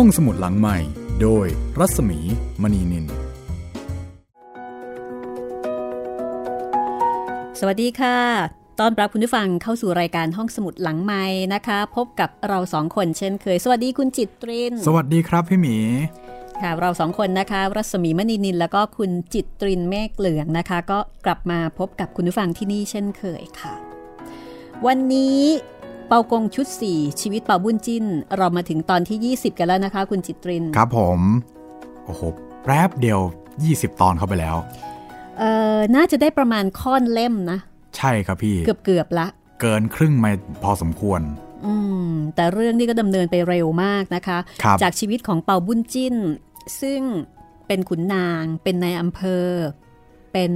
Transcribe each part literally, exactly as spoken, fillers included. ห้องสมุดหลังใหม่โดยรัศมีมณีนินสวัสดีค่ะต้อนรับคุณผู้ฟังเข้าสู่รายการห้องสมุดหลังไมค์นะคะพบกับเราสองคนเช่นเคยสวัสดีคุณจิตรินสวัสดีครับพี่หมีค่ะเราสองคนนะคะรัศมีมณีนินแล้วก็คุณจิตรินเมฆเหลืองนะคะก็กลับมาพบกับคุณผู้ฟังที่นี่เช่นเคยค่ะวันนี้เปากงชุดสี่ชีวิตเปาบุญจิ้นเรามาถึงตอนที่ยี่สิบกันแล้วนะคะคุณจิตรินครับผมโอ้โหแป๊บเดียวยี่สิบตอนเข้าไปแล้วเอ่อน่าจะได้ประมาณค่อนเล่มนะใช่ครับพี่เกือบๆละเกินครึ่งมาพอสมควรอืมแต่เรื่องนี้ก็ดำเนินไปเร็วมากนะคะจากชีวิตของเปาบุญจิ้นซึ่งเป็นขุนนางเป็นนายอำเภอเป็น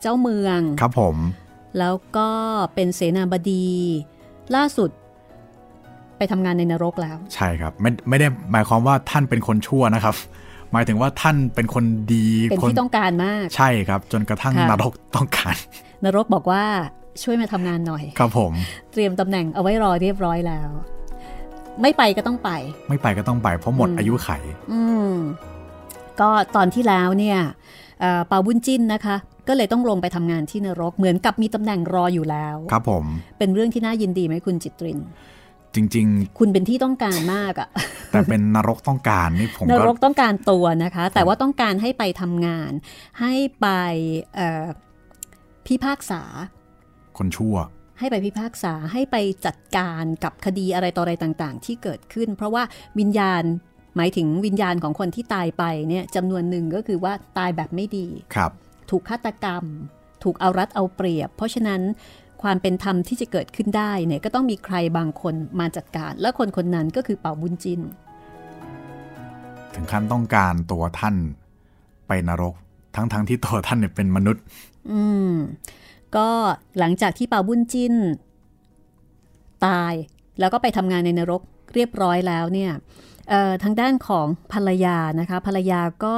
เจ้าเมืองครับผมแล้วก็เป็นเสนาบดีล่าสุดไปทำงานในนรกแล้วใช่ครับไม่ไม่ได้หมายความว่าท่านเป็นคนชั่วนะครับหมายถึงว่าท่านเป็นคนดีเป็นที่ต้องการมากใช่ครับจนกระทั่งนรกต้องการนรกบอกว่าช่วยมาทำงานหน่อยครับผมเตรียมตำแหน่งเอาไว้รอเรียบร้อยแล้วไม่ไปก็ต้องไปไม่ไปก็ต้องไปเพราะหมดอายุไขอืมก็ตอนที่แล้วเนี่ยเอ่อเปาบุญจิ้นนะคะก็เลยต้องลงไปทำงานที่นรกเหมือนกับมีตำแหน่งรออยู่แล้วครับผมเป็นเรื่องที่น่ายินดีไหมคุณจิตรินจริงๆคุณเป็นที่ต้องการมากอ่ะแต่เป็นนรกต้องการนี่ผมนรกต้องการตัวนะคะแต่ว่าต้องการให้ไปทำงานให้ไปพิพากษาคนชั่วให้ไปพิพากษาให้ไปจัดการกับคดีอะไรต่ออะไรต่างๆที่เกิดขึ้นเพราะว่าวิญญาณหมายถึงวิญญาณของคนที่ตายไปเนี่ยจำนวนหนึ่งก็คือว่าตายแบบไม่ดีครับถูกฆาตกรรมถูกเอารัดเอาเปรียบเพราะฉะนั้นความเป็นธรรมที่จะเกิดขึ้นได้เนี่ยก็ต้องมีใครบางคนมาจัดการและคนคนนั้นก็คือเปาบุญจิ้นถึงขั้นต้องการตัวท่านไปนรกทั้งๆ ท, ที่ตัวท่านเนี่ยเป็นมนุษย์อืมก็หลังจากที่เปาบุญจิ้นตายแล้วก็ไปทำงานในนรกเรียบร้อยแล้วเนี่ยเอ่อทางด้านของภรรยานะคะภรรยาก็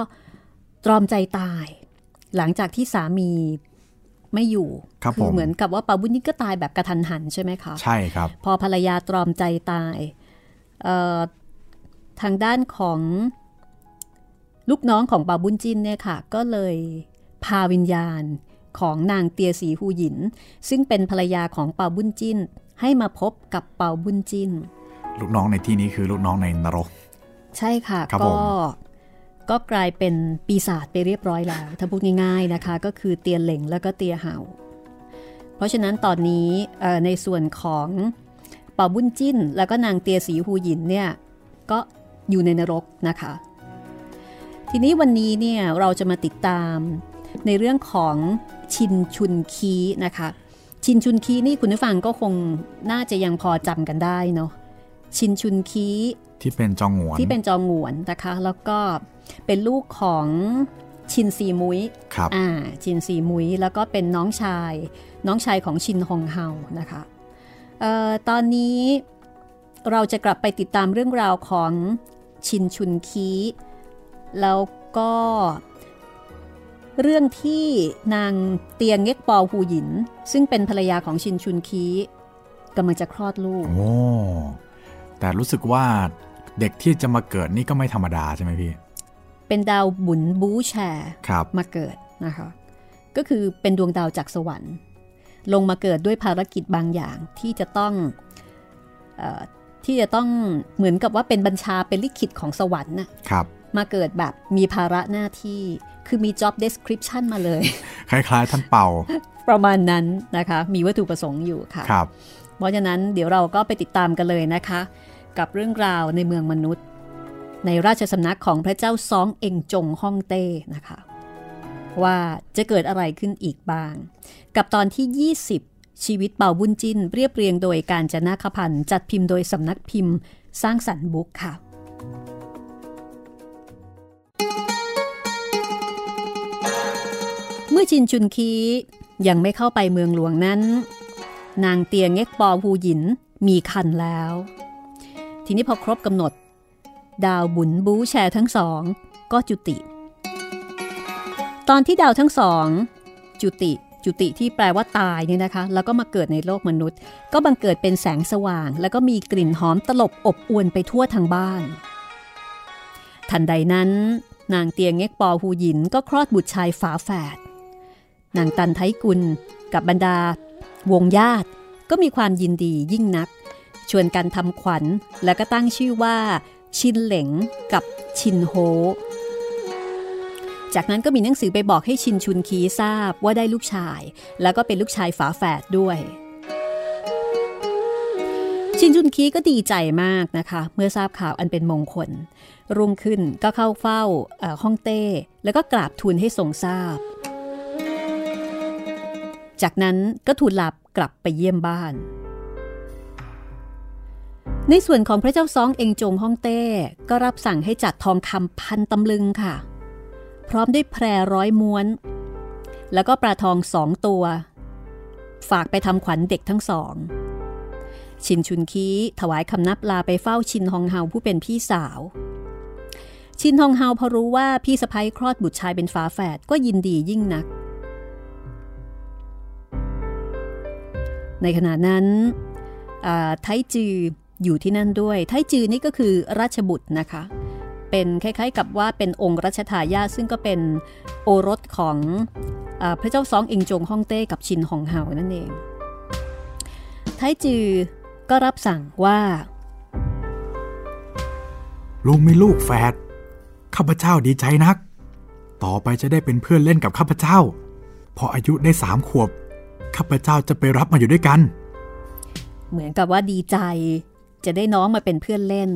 ตรอมใจตายหลังจากที่สามีไม่อยู่คือเหมือนกับว่าเปาบุญจิ้นก็ตายแบบกระทันหันใช่ไหมคะใช่ครับพอภรรยาตรอมใจตายเอ่อทางด้านของลูกน้องของเปาบุญจิ้นเนี่ยค่ะก็เลยพาวิญญาณของนางเตียสีฮูหยินซึ่งเป็นภรรยาของเปาบุญจิ้นให้มาพบกับเปาบุญจิ้นลูกน้องในที่นี้คือลูกน้องในนรกใช่ค่ะก็ก็กลายเป็นปีศาจไปเรียบร้อยแล้วถ้าพูดง่ายๆนะคะก็คือเตียเหล่งแล้วก็เตียเห่าเพราะฉะนั้นตอนนี้ในส่วนของเปาบุญจิ้นแล้วก็นางเตียสีฮูหยินเนี่ยก็อยู่ในนรกนะคะทีนี้วันนี้เนี่ยเราจะมาติดตามในเรื่องของชินชุนคีนะคะชินชุนคีนี่คุณผู้ฟังก็คงน่าจะยังพอจำกันได้เนาะชินชุนคีที่เป็นจองหวนที่เป็นจองหวนนะคะแล้วก็เป็นลูกของชินซีมุ้ยครับอ่าชินซีมุ้ยแล้วก็เป็นน้องชายน้องชายของชินฮงเฮานะคะเอ่อตอนนี้เราจะกลับไปติดตามเรื่องราวของชินชุนคีแล้วก็เรื่องที่นางเตียงเง็กปอฮูหยินซึ่งเป็นภรรยาของชินชุนคีกำลังจะคลอดลูกโอ้แต่รู้สึกว่าเด็กที่จะมาเกิดนี่ก็ไม่ธรรมดาใช่ไหมพี่เป็นดาวบุญบูแชร์มาเกิดนะคะก็คือเป็นดวงดาวจากสวรรค์ลงมาเกิดด้วยภารกิจบางอย่างที่จะต้องเอ่อที่จะต้องเหมือนกับว่าเป็นบัญชาเป็นลิขิตของสวรรค์นะครับมาเกิดแบบมีภาระหน้าที่คือมี job description มาเลยคล้ายๆท่านเป่าประมาณนั้นนะคะมีวัตถุประสงค์อยู่ค่ะครับเพราะฉะนั้นเดี๋ยวเราก็ไปติดตามกันเลยนะคะกับเรื่องราวในเมืองมนุษย์ในราชสำนักของพระเจ้าซองเอ็งจงฮ่องเต้นะคะว่าจะเกิดอะไรขึ้นอีกบ้างกับตอนที่ยี่สิบชีวิตเปาบุญจิ้นเรียบเรียงโดยกาญจนาคพันธ์จัดพิมพ์โดยสำนักพิมพ์สร้างสรรค์บุ๊กค่ะเมื่อชินชุนคียังไม่เข้าไปเมืองหลวงนั้นนางเตียงเง็กปอฮูหยินมีคันแล้วทีนี้พอครบกำหนดดาวบุญบูแชร์ทั้งสองก็จุติตอนที่ดาวทั้งสองจุติจุติที่แปลว่าตายเนี่ยนะคะแล้วก็มาเกิดในโลกมนุษย์ก็บังเกิดเป็นแสงสว่างแล้วก็มีกลิ่นหอมตลบอบอวนไปทั่วทั้งบ้าน ทันใดนั้นนางเตียงเง็กปอฮูหยินก็คลอดบุตรชายฝาแฝดนางตันไทกุลกับบรรดาวงญาติก็มีความยินดียิ่งนักชวนกันทำขวัญและก็ตั้งชื่อว่าชินเหลงกับชินโฮจากนั้นก็มีหนังสือไปบอกให้ชินชุนคีทราบว่าได้ลูกชายแล้วก็เป็นลูกชายฝาแฝดด้วยชินชุนคีก็ดีใจมากนะคะเมื่อทราบข่าวอันเป็นมงคลรุ่งขึ้นก็เข้าเฝ้าฮ่องเต้แล้วก็กราบทูลให้ทรงทราบจากนั้นก็ทูลลากลับไปเยี่ยมบ้านในส่วนของพระเจ้าซ้องเอ็งจงฮ่องเต้ก็รับสั่งให้จัดทองคำพันตำลึงค่ะพร้อมด้วยแพรร้อยม้วนแล้วก็ปลาทองสองตัวฝากไปทำขวัญเด็กทั้งสองชินชุนคีถวายคำนับลาไปเฝ้าชินฮองเฮาผู้เป็นพี่สาวชินฮองเฮาพอรู้ว่าพี่สะใภ้คลอดบุตรชายเป็นฝาแฝดก็ยินดียิ่งนักในขณะนั้นไทจืออยู่ที่นั่นด้วยไทจือนี่ก็คือราชบุตรนะคะเป็นคล้ายๆกับว่าเป็นองค์รัชทายาทซึ่งก็เป็นโอรสของพระเจ้าซ้องเอ็งจงฮ่องเต้กับชินฮองเฮานั่นเองไทจือก็รับสั่งว่าลุงมีลูกแฝดข้าพเจ้าดีใจนักต่อไปจะได้เป็นเพื่อนเล่นกับข้าพเจ้าพออายุได้สามขวบข้าพเจ้าจะไปรับมาอยู่ด้วยกันเหมือนกับว่าดีใจจะได้น้องมาเป็นเพื่อนเล่น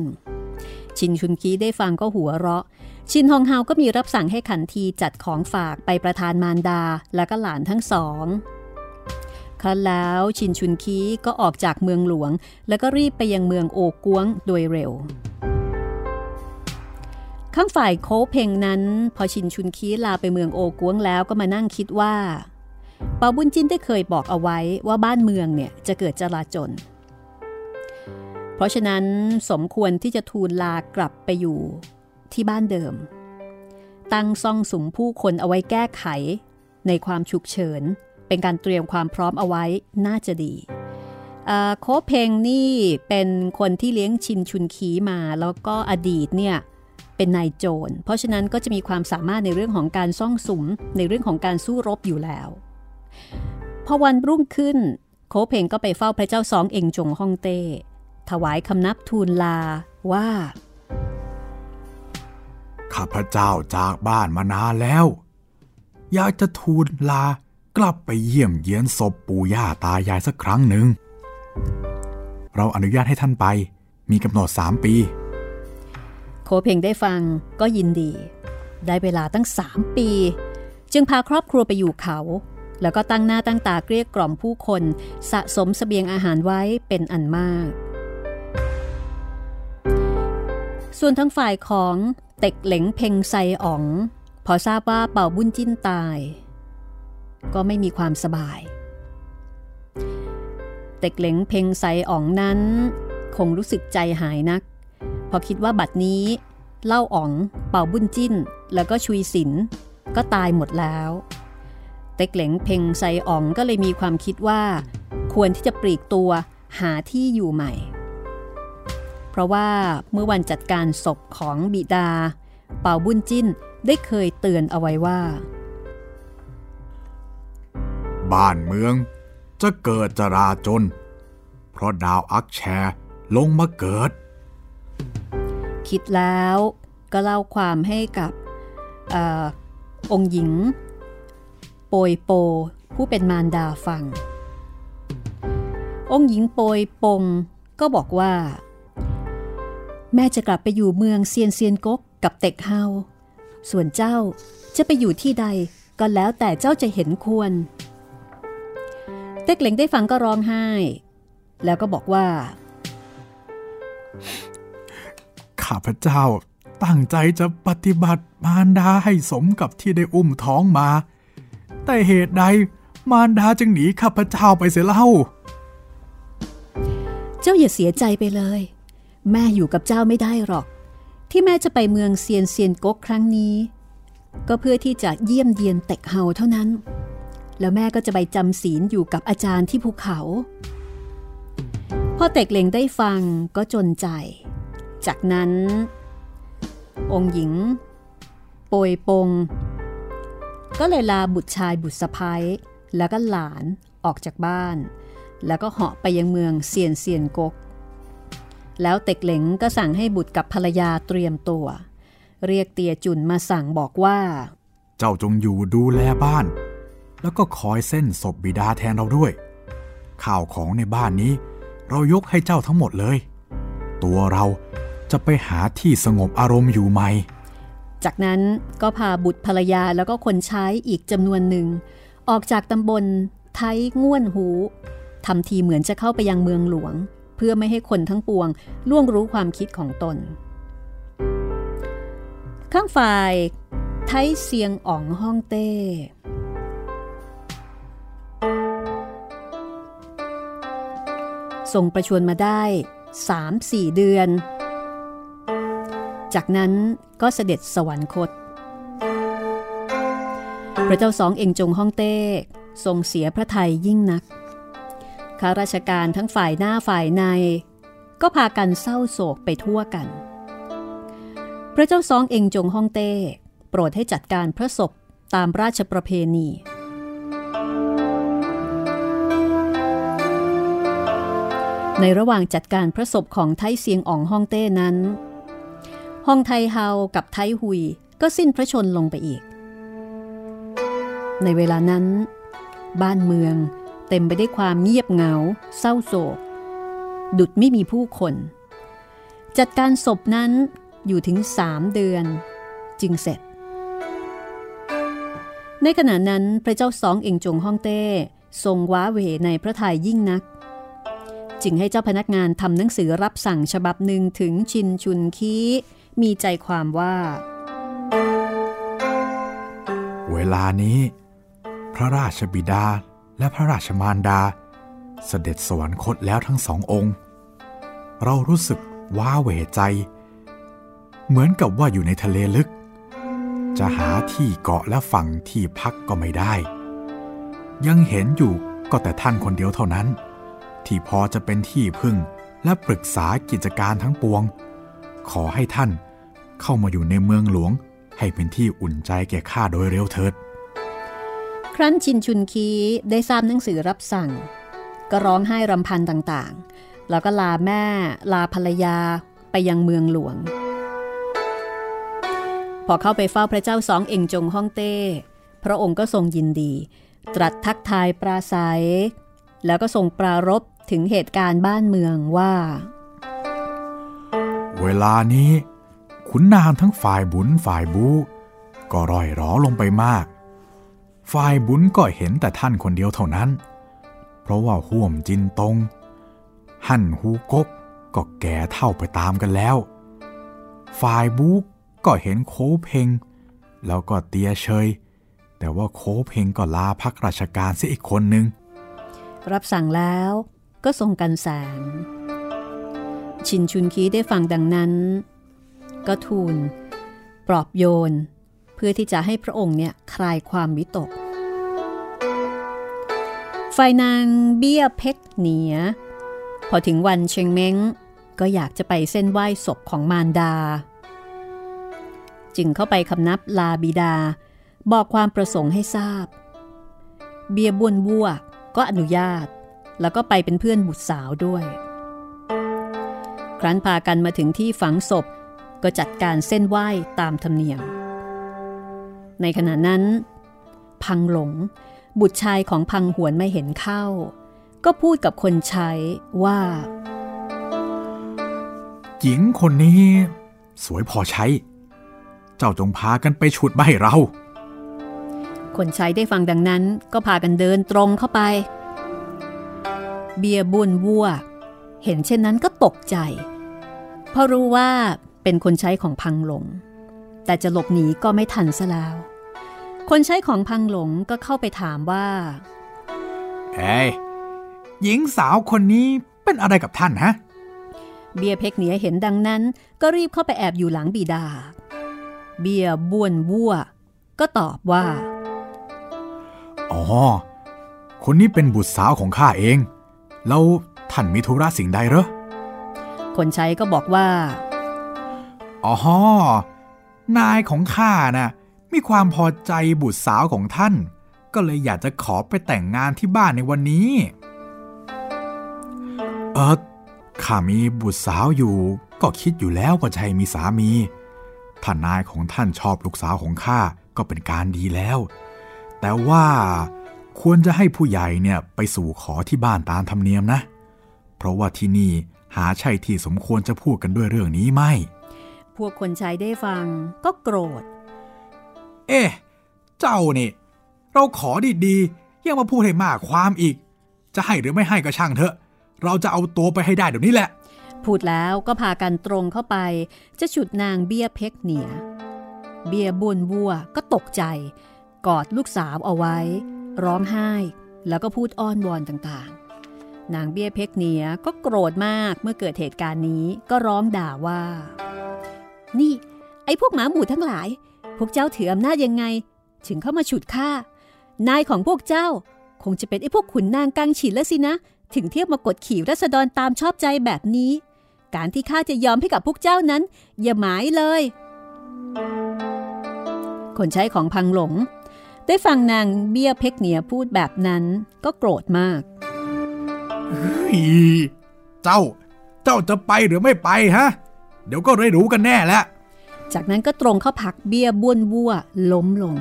ชินชุนคีได้ฟังก็หัวเราะชินฮองเฮาก็มีรับสั่งให้ขันทีจัดของฝากไปประทานมารดาและก็หลานทั้งสองครั้นแล้วชินชุนคีก็ออกจากเมืองหลวงแล้วก็รีบไปยังเมืองโอกกวงโดยเร็วข้างฝ่ายโคเพ่งนั้นพอชินชุนคีลาไปเมืองโอกกวงแล้วก็มานั่งคิดว่าเปาบุญจินได้เคยบอกเอาไว้ว่าบ้านเมืองเนี่ยจะเกิดจลาจลเพราะฉะนั้นสมควรที่จะทูลลากลับไปอยู่ที่บ้านเดิมตั้งซ่องสุมผู้คนเอาไว้แก้ไขในความฉุกเฉินเป็นการเตรียมความพร้อมเอาไว้น่าจะดีโคเพงนี่เป็นคนที่เลี้ยงชินชุนคีมาแล้วก็อดีตเนี่ยเป็นนายโจรเพราะฉะนั้นก็จะมีความสามารถในเรื่องของการซ่องสุมในเรื่องของการสู้รบอยู่แล้วพอวันรุ่งขึ้นโคเพงก็ไปเฝ้าพระเจ้าซ้องเอ็งจงฮ่องเต้ถวายคำนับทูลลาว่าข้าพเจ้าจากบ้านมานานแล้วอยากจะทูลลากลับไปเยี่ยมเยียนศพปู่ย่าตายายสักครั้งหนึ่งเราอนุญาตให้ท่านไปมีกำหนดสามปีโคเพงได้ฟังก็ยินดีได้เวลาตั้งสามปีจึงพาครอบครัวไปอยู่เขาแล้วก็ตั้งหน้าตั้งตาเกลี้ยกล่อมผู้คนสะสมเสบียงอาหารไว้เป็นอันมากส่วนทั้งฝ่ายของเต็กเหลงเพ็งไซอ๋องพอทราบว่าเป่าบุญจิ้นตายก็ไม่มีความสบายเต็กเหลงเพ็งไซอ๋องนั้นคงรู้สึกใจหายนักพอคิดว่าบัดนี้เล่าอ๋องเป่าบุญจิ้นแล้วก็ชุยสินก็ตายหมดแล้วเต็กเหลงเพ็งไซอ๋องก็เลยมีความคิดว่าควรที่จะปลีกตัวหาที่อยู่ใหม่เพราะว่าเมื่อวันจัดการศพของบิดาเป่าบุญจิ้นได้เคยเตือนเอาไว้ว่าบ้านเมืองจะเกิดจราจลเพราะดาวอักแชร์ลงมาเกิดคิดแล้วก็เล่าความให้กับเอ่อองค์หญิงโปยโปผู้เป็นมารดาฟังองค์หญิงโปยปงก็บอกว่าแม่จะกลับไปอยู่เมืองเซียนเซียนก๊กกับเต็กเฮาส่วนเจ้าจะไปอยู่ที่ใดก็แล้วแต่เจ้าจะเห็นควรเต็กเหลงได้ฟังก็ร้องไห้แล้วก็บอกว่าข้าพเจ้าตั้งใจจะปฏิบัติมารดาให้สมกับที่ได้อุ้มท้องมาแต่เหตุใดมารดาจึงหนีข้าพเจ้าไปเสียเล่าเจ้าอย่าเสียใจไปเลยแม่อยู่กับเจ้าไม่ได้หรอกที่แม่จะไปเมืองเซียนเซียนก๊กครั้งนี้ก็เพื่อที่จะเยี่ยมเยียนเต็กเฮาเท่านั้นแล้วแม่ก็จะไปจำศีลอยู่กับอาจารย์ที่ภูเขาพ่อเต็กเหลงได้ฟังก็จนใจจากนั้น องค์หญิงโปยปงก็เลยลาบุตรชายบุตรสะพ้ายแล้วก็หลานออกจากบ้านแล้วก็เหาะไปยังเมืองเซียนเซียนก๊กแล้วเต็กเหล็งก็สั่งให้บุตรกับภรรยาเตรียมตัวเรียกเตียจุนมาสั่งบอกว่าเจ้าจงอยู่ดูแลบ้านแล้วก็คอยเส้นศพบิดาแทนเราด้วยข้าวของในบ้านนี้เรายกให้เจ้าทั้งหมดเลยตัวเราจะไปหาที่สงบอารมณ์อยู่ใหม่จากนั้นก็พาบุตรภรรยาแล้วก็คนใช้อีกจำนวนหนึ่งออกจากตำบลไทง่วนหูทำทีเหมือนจะเข้าไปยังเมืองหลวงเพื่อไม่ให้คนทั้งปวงล่วงรู้ความคิดของตนข้างฝ่ายไทเซียงอ๋องฮ่องเต้ส่งประชวรมาได้ สามถึงสี่ เดือนจากนั้นก็เสด็จสวรรคตพระเจ้าสองเอ็งจงฮ่องเต้ทรงเสียพระทัยยิ่งนักข้าราชการทั้งฝ่ายหน้าฝ่ายในก็พากันเศร้าโศกไปทั่วกันพระเจ้าสองเอ็งจงฮ่องเต้โปรดให้จัดการพระศพตามราชประเพณีในระหว่างจัดการพระศพของไทเซียงอ๋องฮ่องเต้นั้นฮ่องไทเฮากับไทหุยก็สิ้นพระชนลงไปอีกในเวลานั้นบ้านเมืองเต็มไปด้วยความเงียบเหงาเศร้าโศกดุจไม่มีผู้คนจัดการศพนั้นอยู่ถึงสามเดือนจึงเสร็จในขณะนั้นพระเจ้าสองเอ็งจงฮ่องเต้ทรงว้าเหวในพระทัยยิ่งนักจึงให้เจ้าพนักงานทำหนังสือรับสั่งฉบับหนึ่งถึงชินชุนคีมีใจความว่าเวลานี้พระราชบิดาและพระราชมารดาเสด็จสวรรคตแล้วทั้งสององค์เรารู้สึกว้าเหวใจเหมือนกับว่าอยู่ในทะเลลึกจะหาที่เกาะและฝั่งที่พักก็ไม่ได้ยังเห็นอยู่ก็แต่ท่านคนเดียวเท่านั้นที่พอจะเป็นที่พึ่งและปรึกษากิจการทั้งปวงขอให้ท่านเข้ามาอยู่ในเมืองหลวงให้เป็นที่อุ่นใจแก่ข้าโดยเร็วเถิดครั้นชินชุนคีได้ทราบหนังสือรับสั่งก็ร้องไห้รำพันต่างๆแล้วก็ลาแม่ลาภรรยาไปยังเมืองหลวงพอเข้าไปเฝ้าพระเจ้าสองเอ็งจงฮ่องเต้พระองค์ก็ทรงยินดีตรัสทักทายปราศัยแล้วก็ทรงปรารภถึงเหตุการณ์บ้านเมืองว่าเวลานี้ขุนนางทั้งฝ่ายบุญฝ่ายบูก็ร่อยร้อลงไปมากฝ่ายบุญก็เห็นแต่ท่านคนเดียวเท่านั้นเพราะว่าห่วมจินตงฮั่นฮูกกก็แก่เท่าไปตามกันแล้วฝ่ายบูก็เห็นโคเพงแล้วก็เตียเชยแต่ว่าโคเพงก็ลาพักราชการเสียอีกคนนึงรับสั่งแล้วก็ทรงกันแสงชินชุนคีได้ฟังดังนั้นก็ทูลปลอบโยนเพื่อที่จะให้พระองค์เนี่ยคลายความวิตกฝ่ายนางเบี้ยเพชรเหนียพอถึงวันเชงเม้งก็อยากจะไปเส้นไหว้ศพของมารดาจึงเข้าไปคำนับลาบิดาบอกความประสงค์ให้ทราบเบียบวนวัวก็อนุญาตแล้วก็ไปเป็นเพื่อนบุตรสาวด้วยครั้นพากันมาถึงที่ฝังศพก็จัดการเส้นไหว้ตามธรรมเนียมในขณะนั้นพังหลงบุตรชายของพังหวนไม่เห็นเข้าก็พูดกับคนใช้ว่าหญิงคนนี้สวยพอใช้เจ้าจงพากันไปฉุดมาให้เราคนใช้ได้ฟังดังนั้นก็พากันเดินตรงเข้าไปเบียบุญวัวเห็นเช่นนั้นก็ตกใจเพราะรู้ว่าเป็นคนใช้ของพังหลงแต่จะหลบหนีก็ไม่ทันซะแล้วคนใช้ของพังหลงก็เข้าไปถามว่าเฮ้ยหญิงสาวคนนี้เป็นอะไรกับท่านฮะเบียเพกเหนียเห็นดังนั้นก็รีบเข้าไปแอบอยู่หลังบิดาเบียบุญวัวก็ตอบว่าอ๋อคนนี้เป็นบุตรสาวของข้าเองแล้วท่านมีธุระสิ่งใดเหรอคนใช้ก็บอกว่าอ๋อ นายของข้าน่ะมีความพอใจบุตรสาวของท่านก็เลยอยากจะขอไปแต่งงานที่บ้านในวันนี้เออข้ามีบุตรสาวอยู่ก็คิดอยู่แล้วว่าจะให้มีสามีถ้านายของท่านชอบลูกสาวของข้าก็เป็นการดีแล้วแต่ว่าควรจะให้ผู้ใหญ่เนี่ยไปสู่ขอที่บ้านตามธรรมเนียมนะเพราะว่าที่นี่หาใช่ที่สมควรจะพูดกันด้วยเรื่องนี้ไม่พวกคนใช้ได้ฟังก็โกรธเอ๊ะเจ้านี่เราขอดีๆยังมาพูดให้มากความอีกจะให้หรือไม่ให้ก็ช่างเถอะเราจะเอาตัวไปให้ได้เดี๋ยวนี้แหละพูดแล้วก็พากันตรงเข้าไปจะฉุดนางเบี้ยเพ็กเหนียเบี้ยบวนวัวก็ตกใจกอดลูกสาวเอาไว้ร้องไห้แล้วก็พูดอ้อนวอนต่างๆนางเบี้ยเพ็กเหนียก็โกรธมากเมื่อเกิดเหตุการณ์นี้ก็ร้องด่าว่านี่ไอ้พวกหมาหมู่ทั้งหลายพวกเจ้าถืออำนาจยังไงถึงเข้ามาฉุดข้านายของพวกเจ้าคงจะเป็นไอ้พวกขุนนางกังฉินแล้วสินะถึงเที่ยวมากดขี่ราษฎรตามชอบใจแบบนี้การที่ข้าจะยอมให้กับพวกเจ้านั้นอย่าหมายเลยคนใช้ของพังหลงได้ฟังนางเบี้ยเพ็กเหนียพูดแบบนั้นก็โกรธมากเจ้าเจ้าจะไปหรือไม่ไปฮะเดี๋ยวก็ได้รู้กันแน่แล้วจากนั้นก็ตรงเข้าผักเบี้ยบ้วนบัวล้มลง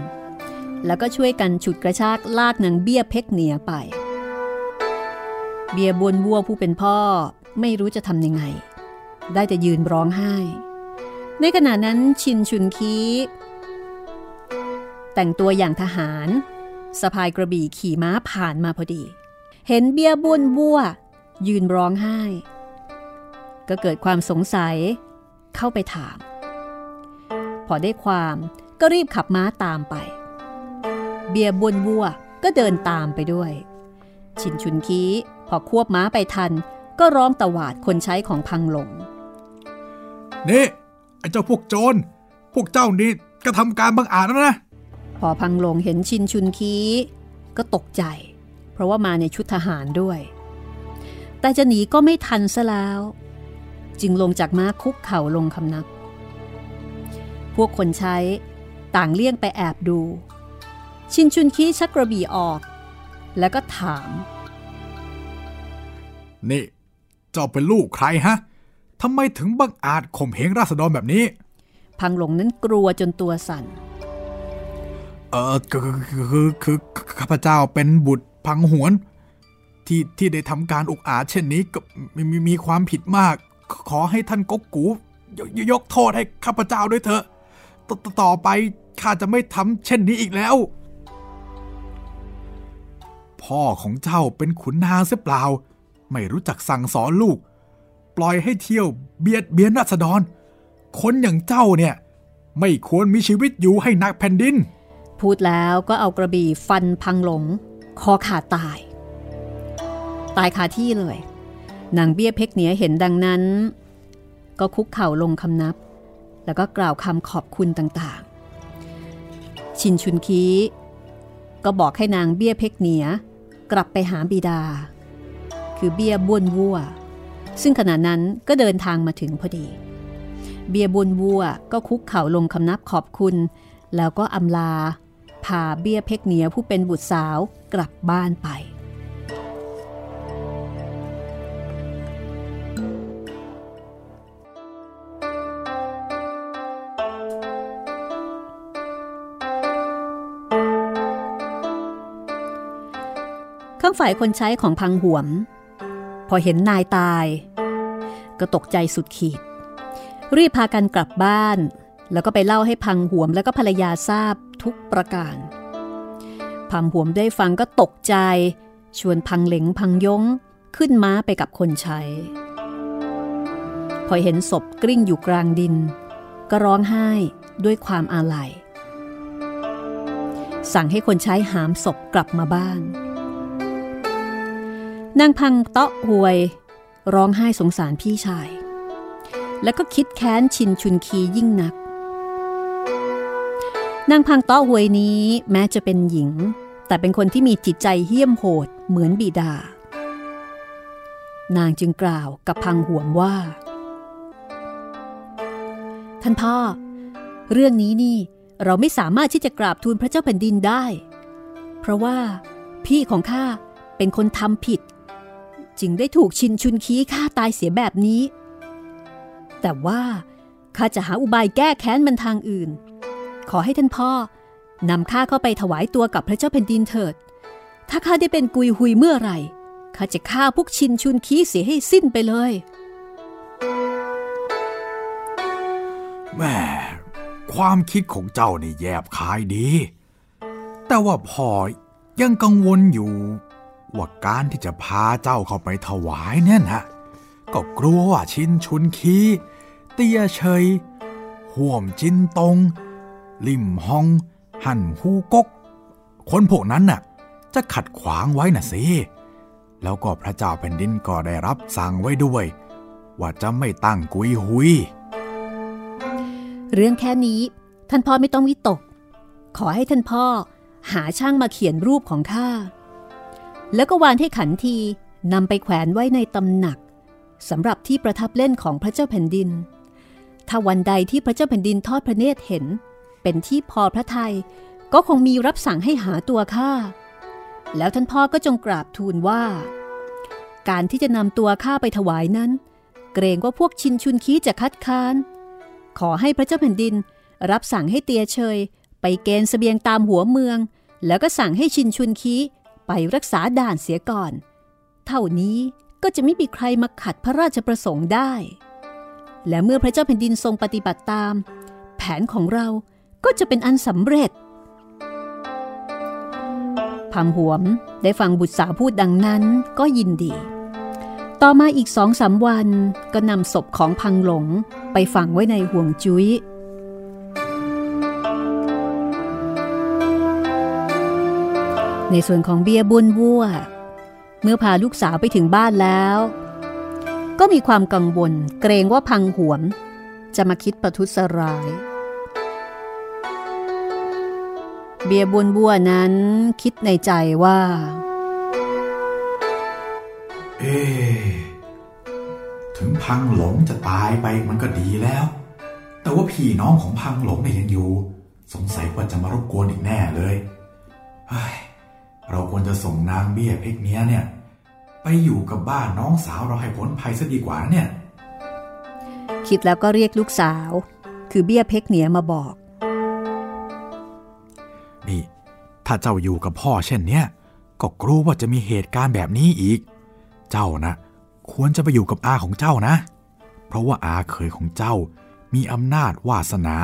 แล้วก็ช่วยกันฉุดกระชากลากนางเบี้ยเพ็กเหนียไปเบี้ยบ้วนบัวผู้เป็นพ่อไม่รู้จะทำยังไงได้แต่ยืนร้องไห้ในขณะนั้นชินชุนคีแต่งตัวอย่างทหารสะพายกระบี่ขี่ม้าผ่านมาพอดีเห็นเบี้ยบ้วนบัวยืนร้องไห้ก็เกิดความสงสัยเข้าไปถามพอได้ความก็รีบขับม้าตามไปเบี้ยบ้วนบัวก็เดินตามไปด้วยชินชุนคีพอควบม้าไปทันก็ร้องตวาดคนใช้ของพังหลงนี่ไอ้เจ้าพวกโจรพวกเจ้านี่กระทำการบังอาจแล้วนะพอพังหลงเห็นชินชุนคีก็ตกใจเพราะว่ามาในชุดทหารด้วยแต่จะหนีก็ไม่ทันซะแล้วจึงลงจากม้าคุกเข่าลงคำนับพวกคนใช้ต่างเลี่ยงไปแอบดูชินชุนคีชักกระบี่ออกแล้วก็ถามนี่เจ้าเป็นลูกใครฮะทำไมถึงบังอาจข่มเหงราษฎรแบบนี้พังหลงนั้นกลัวจนตัวสั่นเออคือคือคือข้าพเจ้าเป็นบุตรพังหวนที่ที่ได้ทำการอุกอาจเช่นนี้ก็มีมีความผิดมากขอให้ท่านก๊กกูยกโทษให้ข้าพเจ้าด้วยเถอะต่อไปข้าจะไม่ทำเช่นนี้อีกแล้วพ่อของเจ้าเป็นขุนนางเสียเปล่าไม่รู้จักสั่งสอนลูกปล่อยให้เที่ยวเบียดเบียนราษฎรคนอย่างเจ้าเนี่ยไม่ควรมีชีวิตอยู่ให้นักแผ่นดินพูดแล้วก็เอากระบี่ฟันพังหลงคอขาดตายตายคาที่เลยนางเบี้ยเพ็กเหนียเห็นดังนั้นก็คุกเข่าลงคำนับแล้วก็กล่าวคำขอบคุณต่างๆชินชุนคีก็บอกให้นางเบี้ยเพ็กเหนียกลับไปหาบิดาคือเบี้ยบ้วนวัวซึ่งขณะนั้นก็เดินทางมาถึงพอดีเบี้ยบ้วนวัวก็คุกเข่าลงคำนับขอบคุณแล้วก็อำลาพาเบี้ยเพ็กเหนียผู้เป็นบุตรสาวกลับบ้านไปข้างฝ่ายคนใช้ของพังหวมพอเห็นนายตายก็ตกใจสุดขีดรีบพากันกลับบ้านแล้วก็ไปเล่าให้พังหวมแล้วก็ภรรยาทราบทุกประการพังหวมได้ฟังก็ตกใจชวนพังเหลงพังยงขึ้นม้าไปกับคนใช้พอเห็นศพกลิ้งอยู่กลางดินก็ร้องไห้ด้วยความอาลัยสั่งให้คนใช้หามศพกลับมาบ้านนางพังเตาะหวยร้องไห้สงสารพี่ชายแล้วก็คิดแค้นชินชุนคียิ่งนักนางพังเตาะหวยนี้แม้จะเป็นหญิงแต่เป็นคนที่มีจิตใจเหี้ยมโหดเหมือนบิดานางจึงกล่าวกับพังหวมว่าท่านพ่อ เรื่องนี้นี่เราไม่สามารถที่จะกราบทูลพระเจ้าแผ่นดินได้เพราะว่าพี่ของข้าเป็นคนทำผิดจึงได้ถูกชินชุนคีฆ่าตายเสียแบบนี้แต่ว่าข้าจะหาอุบายแก้แค้นมันทางอื่นขอให้ท่านพ่อนำข้าเข้าไปถวายตัวกับพระเจ้าแผ่นดินเถิดถ้าข้าได้เป็นกุยหุยเมื่อไหร่ข้าจะฆ่าพวกชินชุนคีเสียให้สิ้นไปเลยแม่ความคิดของเจ้านี่แยบคายดีแต่ว่าพ่อยังกังวลอยู่ว่าการที่จะพาเจ้าเข้าไปถวายเนี่ยนะก็กลัวว่าชินชุนคีเตียเฉยห่วมจินตงลิมฮองหันฮูกกคนพวกนั้นน่ะจะขัดขวางไว้น่ะสิแล้วก็พระเจ้าแผ่นดินก็ได้รับสั่งไว้ด้วยว่าจะไม่ตั้งกุยหุยเรื่องแค่นี้ท่านพ่อไม่ต้องวิตกขอให้ท่านพ่อหาช่างมาเขียนรูปของข้าแล้วก็วางให้ขันทีนำไปแขวนไว้ในตำหนักสำหรับที่ประทับเล่นของพระเจ้าแผ่นดินถ้าวันใดที่พระเจ้าแผ่นดินทอดพระเนตรเห็นเป็นที่พอพระทัยก็คงมีรับสั่งให้หาตัวข้าแล้วท่านพ่อก็จงกราบทูลว่าการที่จะนำตัวข้าไปถวายนั้นเกรงว่าพวกชินชุนคีจะคัดค้านขอให้พระเจ้าแผ่นดินรับสั่งให้เตียเชยไปเกณฑ์เสบียงตามหัวเมืองแล้วก็สั่งให้ชินชุนคีไปรักษาด่านเสียก่อนเท่านี้ก็จะไม่มีใครมาขัดพระราชประสงค์ได้และเมื่อพระเจ้าแผ่นดินทรงปฏิบัติตามแผนของเราก็จะเป็นอันสำเร็จพำหวมได้ฟังบุตรสาวพูดดังนั้นก็ยินดีต่อมาอีกสองสามวันก็นำศพของพังหลงไปฝังไว้ในห่วงจุ้ยในส่วนของเบียบุญวัวเมื่อพาลูกสาวไปถึงบ้านแล้วก็มีความกังวลเกรงว่าพังหวมจะมาคิดประทุษร้ายเบียบุญวัวนั้นคิดในใจว่าเอ๊ถึงพังหลงจะตายไปมันก็ดีแล้วแต่ว่าพี่น้องของพังหลงเนี่ยยังอยู่สงสัยว่าจะมารบกวนอีกแน่เลยเราควรจะส่งนางเบี้ยเพ็กเนี้ยเนี่ยไปอยู่กับบ้านน้องสาวเราให้พ้นภัยซะดีกว่าเนี่ยคิดแล้วก็เรียกลูกสาวคือเบี้ยเพ็กเนี้ยมาบอกนี่ถ้าเจ้าอยู่กับพ่อเช่นเนี้ยก็กลัวว่าจะมีเหตุการณ์แบบนี้อีกเจ้านะควรจะไปอยู่กับอาของเจ้านะเพราะว่าอาเขยของเจ้ามีอำนาจวาสนา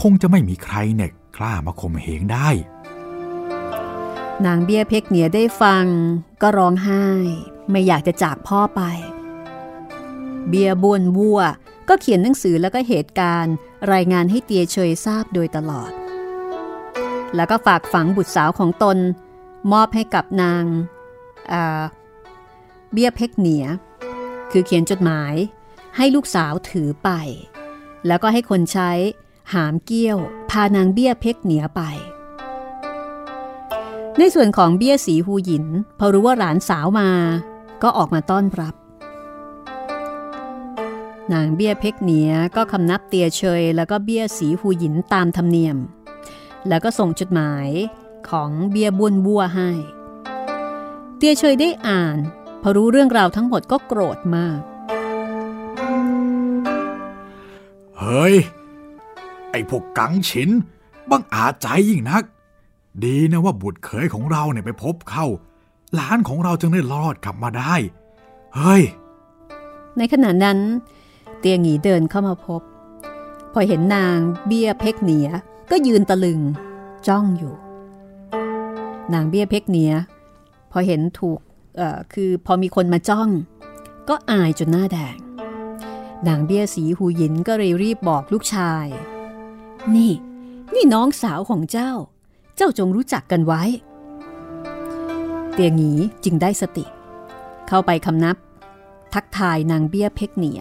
คงจะไม่มีใครเนี่ยกล้ามาข่มเหงได้นางเบี้ยเพ็กเหนียได้ฟังก็ร้องไห้ไม่อยากจะจากพ่อไปเบียบวนวัวก็เขียนหนังสือแล้วก็เหตุการณ์รายงานให้เตียเฉยทราบโดยตลอดแล้วก็ฝากฝังบุตรสาวของตนมอบให้กับนางเบี้ยเพ็กเหนียคือเขียนจดหมายให้ลูกสาวถือไปแล้วก็ให้คนใช้หามเกี้ยวพานางเบี้ยเพ็กเหนียไปในส่วนของเบี้ยสีฮูหยินพอรู้ว่าหลานสาวมาก็ออกมาต้อนรับนางเบี้ยเพ็กเหนียก็คำนับเตียเชยแล้วก็เบี้ยสีฮูหยินตามธรรมเนียมแล้วก็ส่งจดหมายของเบี้ยบุญบัวให้เตียเชยได้อ่านพอรู้เรื่องราวทั้งหมดก็โกรธมากเฮ้ยไอ้พวกกังฉินบังอาจใจยิ่งนักดีนะว่าบุตรเขยของเราเนี่ยไปพบเข้าหลานของเราจึงได้รอดกลับมาได้เฮ้ยในขณะนั้นเตียงหงีเดินเข้ามาพบพอเห็นนางเบี้ยเพ็กเหนียก็ยืนตะลึงจ้องอยู่นางเบี้ยเพ็กเหนียพอเห็นถูกเอ่อคือพอมีคนมาจ้องก็อายจนหน้าแดงนางเบี้ยสีหูหยินก็เลยรีบบอกลูกชายนี่นี่น้องสาวของเจ้าเจ้าจงรู้จักกันไว้เตียงหงีจึงได้สติเข้าไปคำนับทักทายนางเบี้ยเพ็กเหนีย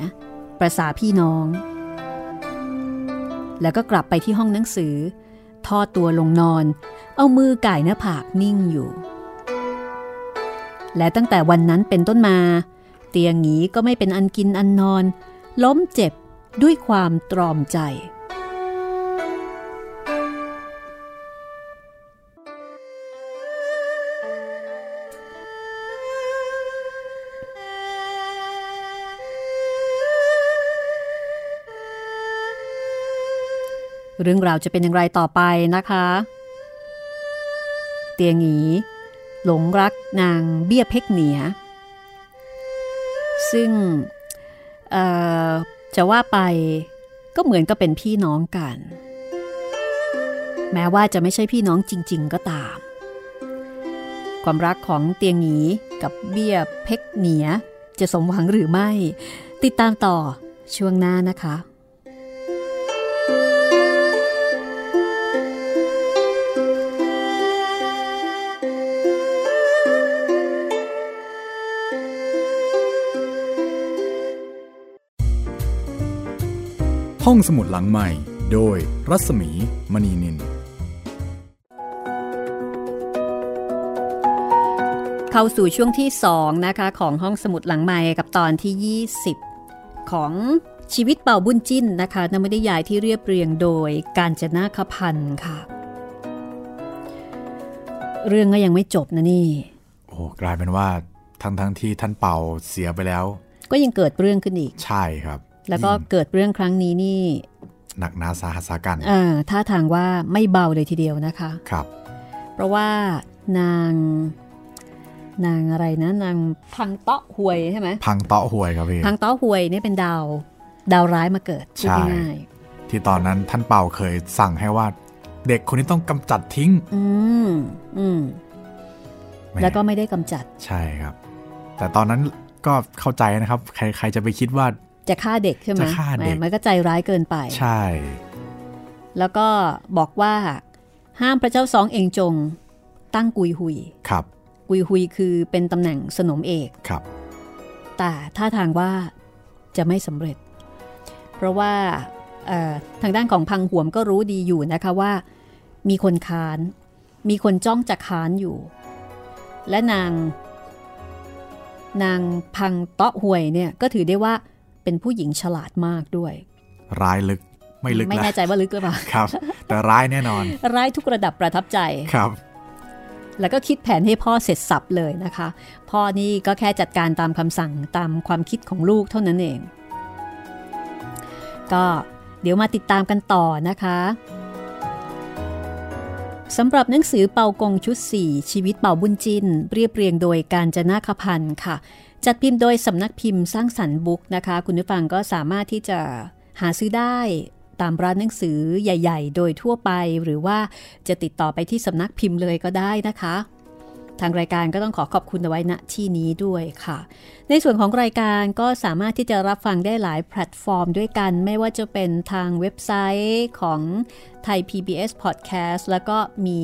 ประสาพี่น้องแล้วก็กลับไปที่ห้องหนังสือทอดตัวลงนอนเอามือก่ายหน้าผากนิ่งอยู่และตั้งแต่วันนั้นเป็นต้นมาเตียงหงีก็ไม่เป็นอันกินอันนอนล้มเจ็บด้วยความตรอมใจ เรื่องราวจะเป็นอย่างไรต่อไปนะคะเตียงหงีหลงรักนางเบี้ยเพ็กเหนียซึ่งจะว่าไปก็เหมือนก็เป็นพี่น้องกันแม้ว่าจะไม่ใช่พี่น้องจริงๆก็ตามความรักของเตียงหงีกับเบี้ยเพ็กเหนียจะสมหวังหรือไม่ติดตามต่อช่วงหน้านะคะห้องสมุดหลังใหม่โดยรัศมีมณีนินเข้าสู่ช่วงที่สองนะคะของห้องสมุดหลังใหม่กับตอนที่ยี่สิบของชีวิตเป่าบุญจิ้นนะคะนวนิยายที่เรียบเรียงโดยกาญจนาคพันธ์ค่ะเรื่องก็ยังไม่จบนะนี่โอ้กลายเป็นว่าทั้งทั้งที่ท่านเป่าเสียไปแล้วก็ยังเกิดเรื่องขึ้นอีกใช่ครับแล้วก็เกิดเรื่องครั้งนี้นี่หนักหนาสาหัสกันเออท่าทางว่าไม่เบาเลยทีเดียวนะคะครับเพราะว่านางนางอะไรนะนางพังเตาะหวยใช่ไหมพังเตาะหวยครับพี่พังเตาะหวยนี่เป็นดาวดาวร้ายมาเกิดใช่ที่ตอนนั้นท่านเป่าเคยสั่งให้ว่าเด็กคนนี้ต้องกำจัดทิ้งอืมอืมแล้วก็ไม่ได้กำจัดใช่ครับแต่ตอนนั้นก็เข้าใจนะครับใครใครจะไปคิดว่าจะฆ่าเด็กใช่ไหมมันก็ใจร้ายเกินไปใช่แล้วก็บอกว่าห้ามพระเจ้าสองเองจงตั้งกุยหุยครับกุยหุยคือเป็นตำแหน่งสนมเอกครับแต่ท่าทางว่าจะไม่สำเร็จเพราะว่าทางด้านของพังหวมก็รู้ดีอยู่นะคะว่ามีคนค้านมีคนจ้องจะค้านอยู่และนางนางพังเตาะหวยเนี่ยก็ถือได้ว่าเป็นผู้หญิงฉลาดมากด้วยร้ายลึกไม่ลึกไม่แน่ใจว่าลึกหรือเปล่าครับแต่ร้ายแน่นอนร้ายทุกระดับประทับใจครับแล้วก็คิดแผนให้พ่อเสร็จสับเลยนะคะพ่อนี่ก็แค่จัดการตามคำสั่งตามความคิดของลูกเท่านั้นเองก็เดี๋ยวมาติดตามกันต่อนะคะสำหรับหนังสือเป่ากงชุดสี่ชีวิตเป่าบุญจินเรียบเรียงโดยกาญจนาคพันธ์ค่ะจัดพิมพ์โดยสำนักพิมพ์สร้างสรรค์บุ๊กนะคะคุณผู้ฟังก็สามารถที่จะหาซื้อได้ตามร้านหนังสือใหญ่ๆโดยทั่วไปหรือว่าจะติดต่อไปที่สำนักพิมพ์เลยก็ได้นะคะทางรายการก็ต้องขอขอบคุณเอาไว้ณที่นี้ด้วยค่ะในส่วนของรายการก็สามารถที่จะรับฟังได้หลายแพลตฟอร์มด้วยกันไม่ว่าจะเป็นทางเว็บไซต์ของไทย พี บี เอส Podcast แล้วก็มี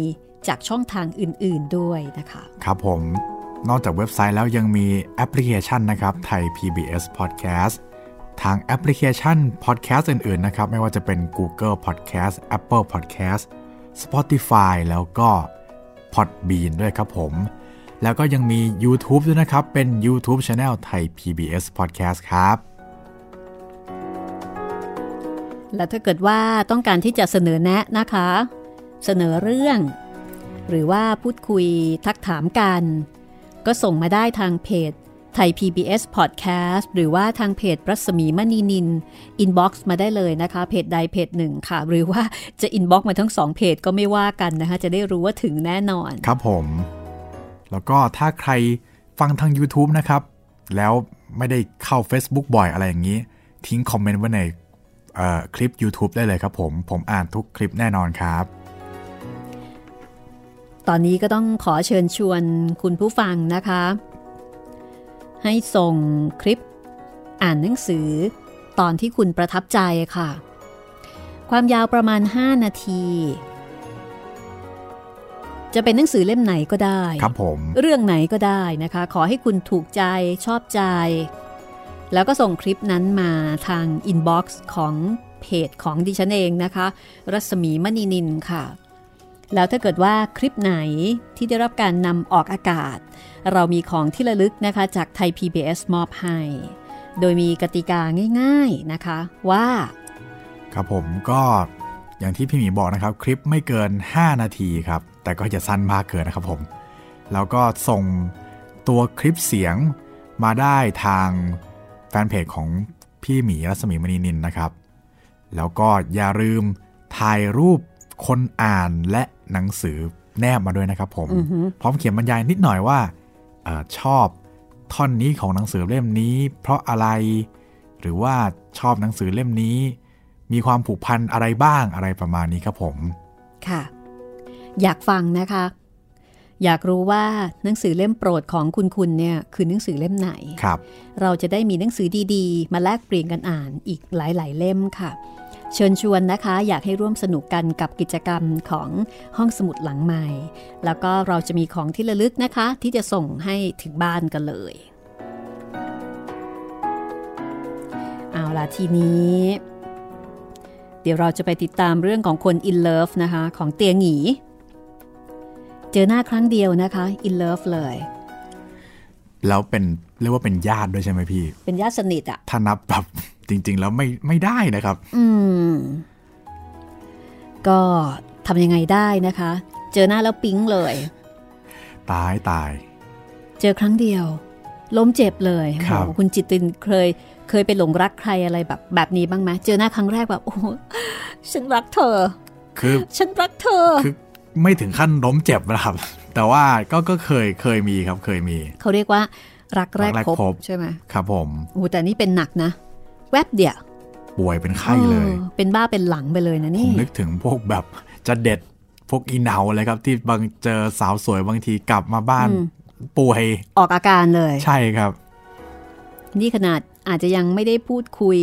จากช่องทางอื่นๆด้วยนะคะครับผมนอกจากเว็บไซต์แล้วยังมีแอปพลิเคชันนะครับไทย พี บี เอส Podcast ทางแอปพลิเคชัน Podcast อื่นๆนะครับไม่ว่าจะเป็น Google Podcast Apple Podcast Spotify แล้วก็ Podbean ด้วยครับผมแล้วก็ยังมี YouTube ด้วยนะครับเป็น YouTube Channel ไทย พี บี เอส Podcast ครับและถ้าเกิดว่าต้องการที่จะเสนอแนะนะคะเสนอเรื่องหรือว่าพูดคุยทักถามกันก็ส่งมาได้ทางเพจไทย พี บี เอส Podcast หรือว่าทางเพจรัศมีมณีนินอินบ็อกซ์มาได้เลยนะคะเพจใดเพจหนึ่งค่ะหรือว่าจะอินบ็อกซ์มาทั้งสองเพจก็ไม่ว่ากันนะคะจะได้รู้ว่าถึงแน่นอนครับผมแล้วก็ถ้าใครฟังทาง YouTube นะครับแล้วไม่ได้เข้า Facebook บ่อยอะไรอย่างนี้ทิ้งคอมเมนต์ไว้ในคลิป YouTube ได้เลยครับผมผมอ่านทุกคลิปแน่นอนครับตอนนี้ก็ต้องขอเชิญชวนคุณผู้ฟังนะคะให้ส่งคลิปอ่านหนังสือตอนที่คุณประทับใจค่ะความยาวประมาณห้านาทีจะเป็นหนังสือเล่มไหนก็ได้ครับผมเรื่องไหนก็ได้นะคะขอให้คุณถูกใจชอบใจแล้วก็ส่งคลิปนั้นมาทางอินบ็อกซ์ของเพจของดิฉันเองนะคะรัศมีมณีนินค่ะแล้วถ้าเกิดว่าคลิปไหนที่ได้รับการนำออกอากาศเรามีของที่ระลึกนะคะจากไทย พี บี เอส มอบให้โดยมีกติกาง่ายๆนะคะว่าครับผมก็อย่างที่พี่หมีบอกนะครับคลิปไม่เกินห้านาทีครับแต่ก็อย่าสั้นมากเกินนะครับผมแล้วก็ส่งตัวคลิปเสียงมาได้ทางแฟนเพจของพี่หมีรัศมีมณีนินนะครับแล้วก็อย่าลืม ถ่ายรูปคนอ่านและหนังสือแนบมาด้วยนะครับผมพร้อมเขียนบรรยายนิดหน่อยว่าชอบท่อนนี้ของหนังสือเล่มนี้เพราะอะไรหรือว่าชอบหนังสือเล่มนี้มีความผูกพันอะไรบ้างอะไรประมาณนี้ครับผมค่ะอยากฟังนะคะอยากรู้ว่าหนังสือเล่มโปรดของคุณคุณเนี่ยคือหนังสือเล่มไหนครับเราจะได้มีหนังสือดีๆมาแลกเปลี่ยนกันอ่านอีกหลายๆเล่มค่ะเชิญชวนนะคะอยากให้ร่วมสนุกกันกับกิจกรรมของห้องสมุดหลังใหม่แล้วก็เราจะมีของที่ระลึกนะคะที่จะส่งให้ถึงบ้านกันเลยเอาล่ะทีนี้เดี๋ยวเราจะไปติดตามเรื่องของคนอินเลิฟนะคะของเตียงหยีเจอหน้าครั้งเดียวนะคะอินเลิฟเลยแล้วเป็นเรียกว่าเป็นญาติด้วยใช่ไหมพี่เป็นญาติสนิทอะถ้านับแบบจริงๆแล้วไม่ไม่ได้นะครับอืมก็ทำยังไงได้นะคะเจอหน้าแล้วปิ๊งเลยตายตายเจอครั้งเดียวล้มเจ็บเลยครับคุณจิตตินเคยเคยไปหลงรักใครอะไรแบบแบบนี้บ้างไหมเจอหน้าครั้งแรกแบบโอ้ฉันรักเธอคือฉันรักเธอคือไม่ถึงขั้นล้มเจ็บนะครับแต่ว่าก็ก็เคยเคยมีครับเคยมีเขาเรียกว่ารักแรกพบใช่ไหมครับผมโอ้แต่นี่เป็นหนักนะแวบเดียวป่วยเป็นไข้เลยเป็นบ้าเป็นหลังไปเลยนะนี่ผมนึกถึงพวกแบบจะเด็ดพวกอีเหนาเลยครับที่บางเจอสาวสวยบางทีกลับมาบ้านป่วยออกอาการเลยใช่ครับนี่ขนาดอาจจะยังไม่ได้พูดคุย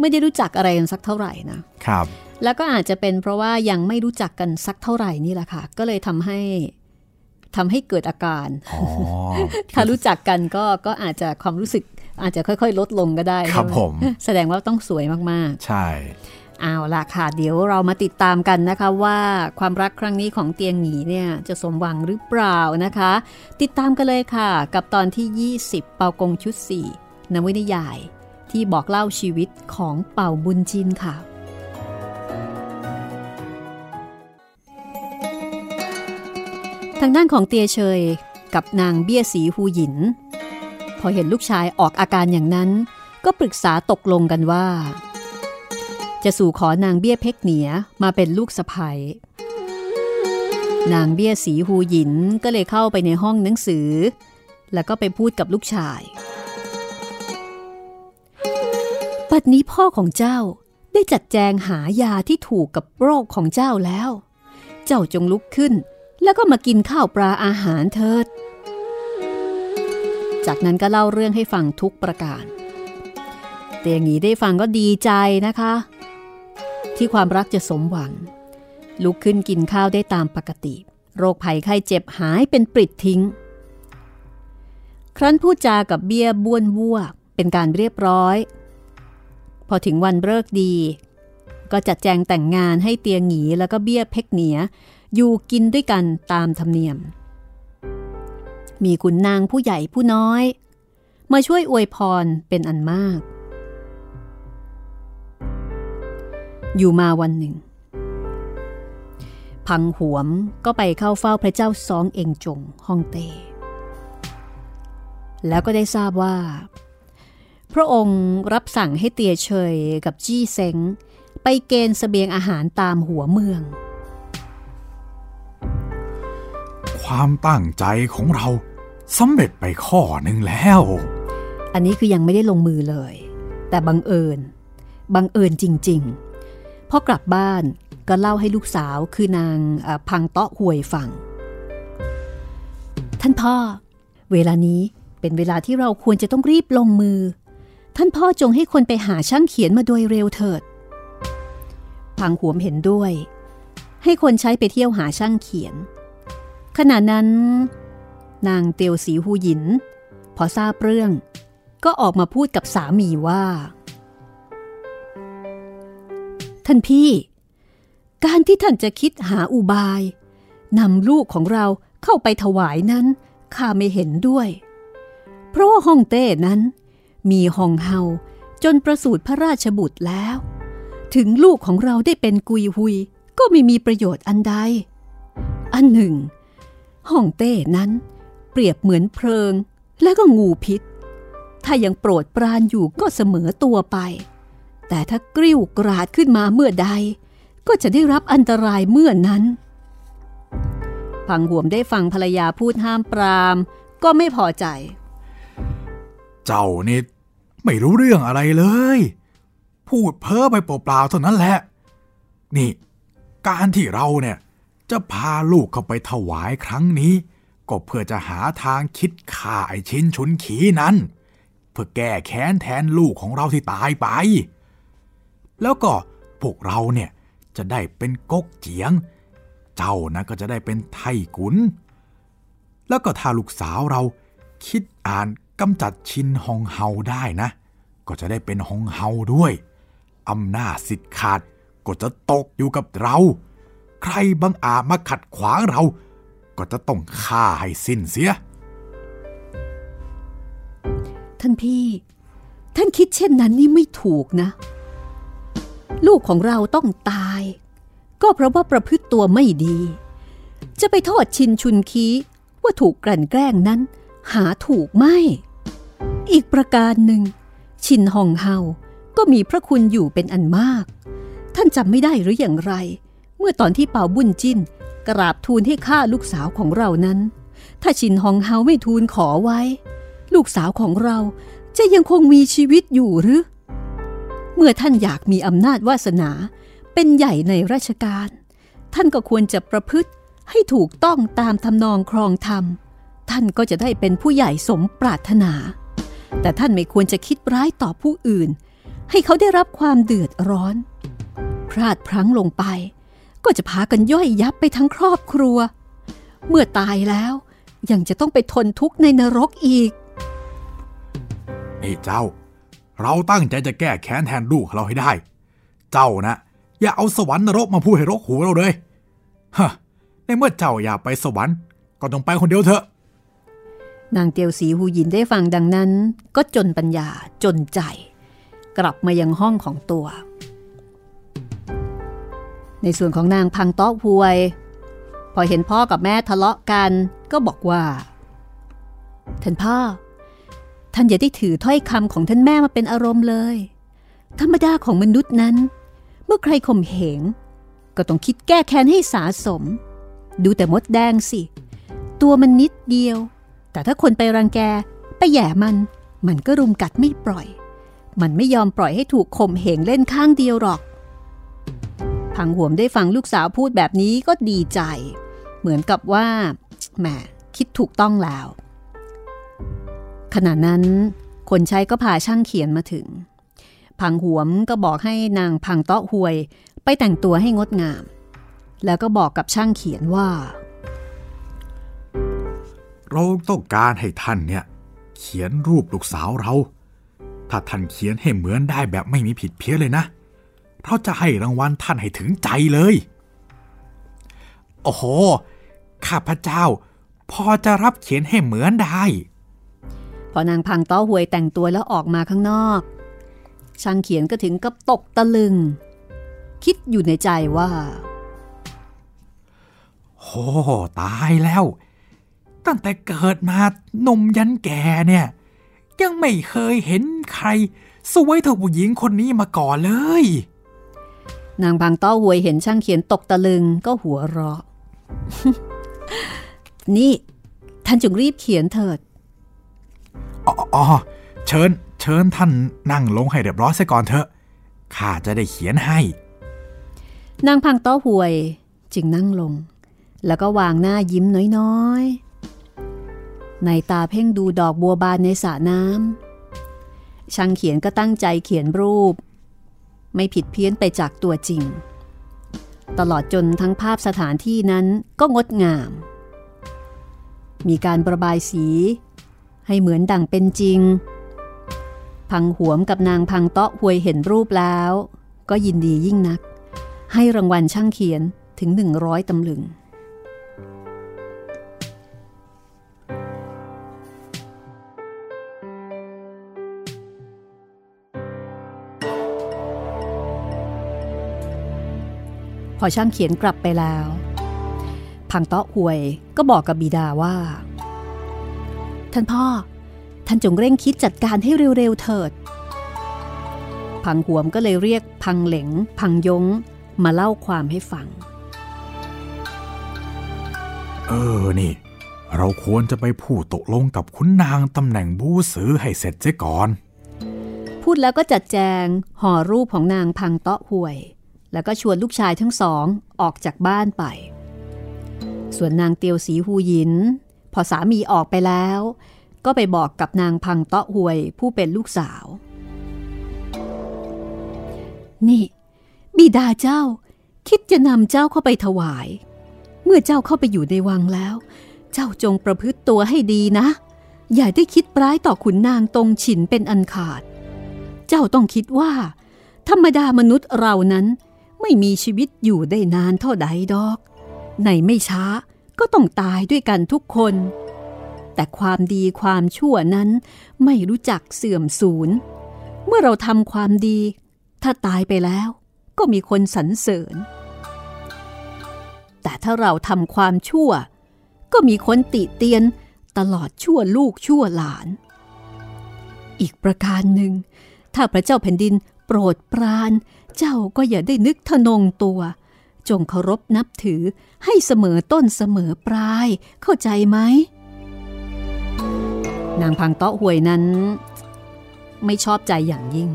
ไม่ได้รู้จักอะไรกันสักเท่าไหร่นะครับแล้วก็อาจจะเป็นเพราะว่ายังไม่รู้จักกันสักเท่าไหร่นี่แหละค่ะก็เลยทำให้ทำให้เกิดอาการถ้ารู้จักกันก็ก็อาจจะความรู้สึกอาจจะค่อยๆลดลงก็ได้ครับผมแสดงว่าต้องสวยมากๆใช่เอาล่ะค่ะเดี๋ยวเรามาติดตามกันนะคะว่าความรักครั้งนี้ของเตียงหยีเนี่ยจะสมหวังหรือเปล่านะคะติดตามกันเลยค่ะกับตอนที่ยี่สิบเปากงชุดสี่นวนิยายที่บอกเล่าชีวิตของเป่าบุญจินค่ะทางด้านของเตียเชยกับนางเบี้ยสีฮูหยินพอเห็นลูกชายออกอาการอย่างนั้นก็ปรึกษาตกลงกันว่าจะสู่ขอนางเบี้ยเพ็กเหนียมาเป็นลูกสะใภ้นางเบี้ยสีฮูหยินก็เลยเข้าไปในห้องหนังสือแล้วก็ไปพูดกับลูกชายปัจจุบันนี้พ่อของเจ้าได้จัดแจงหายาที่ถูกกับโรคของเจ้าแล้วเจ้าจงลุกขึ้นแล้วก็มากินข้าวปลาอาหารเถิดจากนั้นก็เล่าเรื่องให้ฟังทุกประการเตียงหยีได้ฟังก็ดีใจนะคะที่ความรักจะสมหวังลุกขึ้นกินข้าวได้ตามปกติโรคภัยไข้เจ็บหายเป็นปลิดทิ้งครั้นพูดจากับเบี้ยบ้วนวัวเป็นการเรียบร้อยพอถึงวันฤกษ์ดีก็จัดแจงแต่งงานให้เตียงหยีแล้วก็เบี้ยเพ็กเหนียอยู่กินด้วยกันตามธรรมเนียมมีขุนนางผู้ใหญ่ผู้น้อยมาช่วยอวยพรเป็นอันมากอยู่มาวันหนึ่งพังหวมก็ไปเข้าเฝ้าพระเจ้าซองเอ็งจงฮ่องเต้แล้วก็ได้ทราบว่าพระองค์รับสั่งให้เตียเฉยกับจี้เซ็งไปเกณฑ์เสบียงอาหารตามหัวเมืองความตั้งใจของเราสำเร็จไปข้อนึงแล้วอันนี้คือยังไม่ได้ลงมือเลยแต่บังเอิญบังเอิญจริงๆพอกลับบ้านก็เล่าให้ลูกสาวคือนางพังเตาะห่วยฟังท่านพ่อเวลานี้เป็นเวลาที่เราควรจะต้องรีบลงมือท่านพ่อจงให้คนไปหาช่างเขียนมาโดยเร็วเถิดพังหวมเห็นด้วยให้คนใช้ไปเที่ยวหาช่างเขียนขณะนั้นนางเตียวสีฮูหยินพอทราบเรื่องก็ออกมาพูดกับสามีว่าท่านพี่การที่ท่านจะคิดหาอุบายนำลูกของเราเข้าไปถวายนั้นข้าไม่เห็นด้วยเพราะว่าฮ่องเต้นั้นมีฮ่องเฮาจนประสูติพระราชบุตรแล้วถึงลูกของเราได้เป็นกุยฮุยก็ไม่มีประโยชน์อันใดอันหนึ่งฮ่องเต้นั้นเปรียบเหมือนเพลิงและก็งูพิษถ้ายังโปรดปรานอยู่ก็เสมอตัวไปแต่ถ้ากริ้วกราดขึ้นมาเมื่อใด ก็จะได้รับอันตรายเมื่อนั้นพังหวมได้ฟังภรรยาพูดห้ามปรามก็ไม่พอใจเจ้านี่ไม่รู้เรื่องอะไรเลยพูดเพ้อไปเปล่าๆเท่านั้นแหละนี่การที่เราเนี่ยจะพาลูกเข้าไปถวายครั้งนี้ก็เพื่อจะหาทางคิดฆ่าไอ้ชิ้นฉุนขีนั้นเพื่อแก้แค้นแทนลูกของเราที่ตายไปแล้วก็พวกเราเนี่ยจะได้เป็นก๊กเจียงเจ้านะก็จะได้เป็นไทกุนแล้วก็ถ้าลูกสาวเราคิดอ่านกำจัดชินฮองเฮาได้นะก็จะได้เป็นฮองเฮาด้วยอำนาจสิทธิ์ขาดก็จะตกอยู่กับเราใครบังอาจมาขัดขวางเราก็จะต้องฆ่าให้สิ้นเสียท่านพี่ท่านคิดเช่นนั้นนี่ไม่ถูกนะลูกของเราต้องตายก็เพราะว่าประพฤติตัวไม่ดีจะไปโทษชินชุนคีว่าถูกกลั่นแกล้งนั้นหาถูกไม่อีกประการหนึ่งชินฮองเฮาก็มีพระคุณอยู่เป็นอันมากท่านจำไม่ได้หรืออย่างไรเมื่อตอนที่เป่าบุญจิ้นกราบทูลให้ฆ่าลูกสาวของเรานั้นถ้าชินฮองเฮาไม่ทูลขอไว้ลูกสาวของเราจะยังคงมีชีวิตอยู่หรือเมื่อท่านอยากมีอำนาจวาสนาเป็นใหญ่ในราชการท่านก็ควรจะประพฤติให้ถูกต้องตามทำนองครองธรรมท่านก็จะได้เป็นผู้ใหญ่สมปรารถนาแต่ท่านไม่ควรจะคิดร้ายต่อผู้อื่นให้เขาได้รับความเดือดร้อนพลาดพลั้งลงไปก็จะพากันย่อยยับไปทั้งครอบครัวเมื่อตายแล้วยังจะต้องไปทนทุกข์ในนรกอีกนี่เจ้าเราตั้งใจจะแก้แค้นแทนลูกเราให้ได้เจ้านะอย่าเอาสวรรค์นรกมาพูดให้รกหูเราเลยฮะในเมื่อเจ้าอยากไปสวรรค์ก็ต้องไปคนเดียวเถอะนางเตียวสีหูยินได้ฟังดังนั้นก็จนปัญญาจนใจกลับมายังห้องของตัวในส่วนของนางพังต๊อกฮวยพอเห็นพ่อกับแม่ทะเลาะกันก็บอกว่าท่านพ่อท่านอย่าได้ถือถ้อยคำของท่านแม่มาเป็นอารมณ์เลยธรรมดาของมนุษย์นั้นเมื่อใครข่มเหงก็ต้องคิดแก้แค้นให้สาสมดูแต่มดแดงสิตัวมันนิดเดียวแต่ถ้าคนไปรังแกไปแย่มันมันก็รุมกัดไม่ปล่อยมันไม่ยอมปล่อยให้ถูกข่มเหงเล่นข้างเดียวหรอกพังหวมได้ฟังลูกสาวพูดแบบนี้ก็ดีใจเหมือนกับว่าแหมคิดถูกต้องแล้วขณะนั้นคนใช้ก็พาช่างเขียนมาถึงพังหวมก็บอกให้นางพังเตาะหวยไปแต่งตัวให้งดงามแล้วก็บอกกับช่างเขียนว่าเราต้องการให้ท่านเนี่ยเขียนรูปลูกสาวเราถ้าท่านเขียนให้เหมือนได้แบบไม่มีผิดเพี้ยนเลยนะเราจะให้รางวัลท่านให้ถึงใจเลยโอ้โหข้าพเจ้าพอจะรับเขียนให้เหมือนได้พอนางพังเต้าหวยแต่งตัวแล้วออกมาข้างนอกช่างเขียนก็ถึงกับตกตะลึงคิดอยู่ในใจว่าโอ้ตายแล้วตั้งแต่เกิดมาหนุ่มยันแก่เนี่ยยังไม่เคยเห็นใครสวยเท่าผู้หญิงคนนี้มาก่อนเลยนางบางต้อหวยเห็นช่างเขียนตกตะลึงก็หัวเราะ นี่ท่านจงรีบเขียนเถิดอ๋อเชิญเชิญท่านนั่งลงให้เรียบร้อยซะก่อนเถอะข้าจะได้เขียนให้นางพังต้อหวยจึงนั่งลงแล้วก็วางหน้ายิ้มน้อยๆในตาเพ่งดูดอกบัวบานในสระน้ำช่างเขียนก็ตั้งใจเขียนรูปไม่ผิดเพี้ยนไปจากตัวจริงตลอดจนทั้งภาพสถานที่นั้นก็งดงามมีการประบายสีให้เหมือนดั่งเป็นจริงพังหวมกับนางพังเตาะหวยเห็นรูปแล้วก็ยินดียิ่งนักให้รางวัลช่างเขียนถึงหนึ่งร้อยตำลึงพอช่างเขียนกลับไปแล้วพังเตาะหวยก็บอกกับบิดาว่าท่านพ่อท่านจงเร่งคิดจัดการให้เร็วๆเถิดพังหวมก็เลยเรียกพังเหลงพังยง มาเล่าความให้ฟังเออนี่เราควรจะไปพูดตกลงกับขุนนางตำแหน่งบูสือให้เสร็จเสียก่อนพูดแล้วก็จัดแจงห่อรูปของนางพังเตาะห่วยแล้วก็ชวนลูกชายทั้งสองออกจากบ้านไปส่วนนางเตียวสีฮูหยินพอสามีออกไปแล้วก็ไปบอกกับนางพังเตาะห่วยผู้เป็นลูกสาวนี่บิดาเจ้าคิดจะนำเจ้าเข้าไปถวายเมื่อเจ้าเข้าไปอยู่ในวังแล้วเจ้าจงประพฤติตัวให้ดีนะอย่าได้คิดร้ายต่อขุนนางตรงฉินเป็นอันขาดเจ้าต้องคิดว่าธรรมดามนุษย์เรานั้นไม่มีชีวิตอยู่ได้นานเท่าใดดอกในไม่ช้าก็ต้องตายด้วยกันทุกคนแต่ความดีความชั่วนั้นไม่รู้จักเสื่อมสูญเมื่อเราทำความดีถ้าตายไปแล้วก็มีคนสรรเสริญแต่ถ้าเราทำความชั่วก็มีคนติเตียนตลอดชั่วลูกชั่วหลานอีกประการหนึ่งถ้าพระเจ้าแผ่นดินโปรดปรานเจ้าก็อย่าได้นึกทะนงตัวจงเคารพนับถือให้เสมอต้นเสมอปลายเข้าใจไหมนางพังเตาะห่วยนั้นไม่ชอบใจอย่างยิ่ง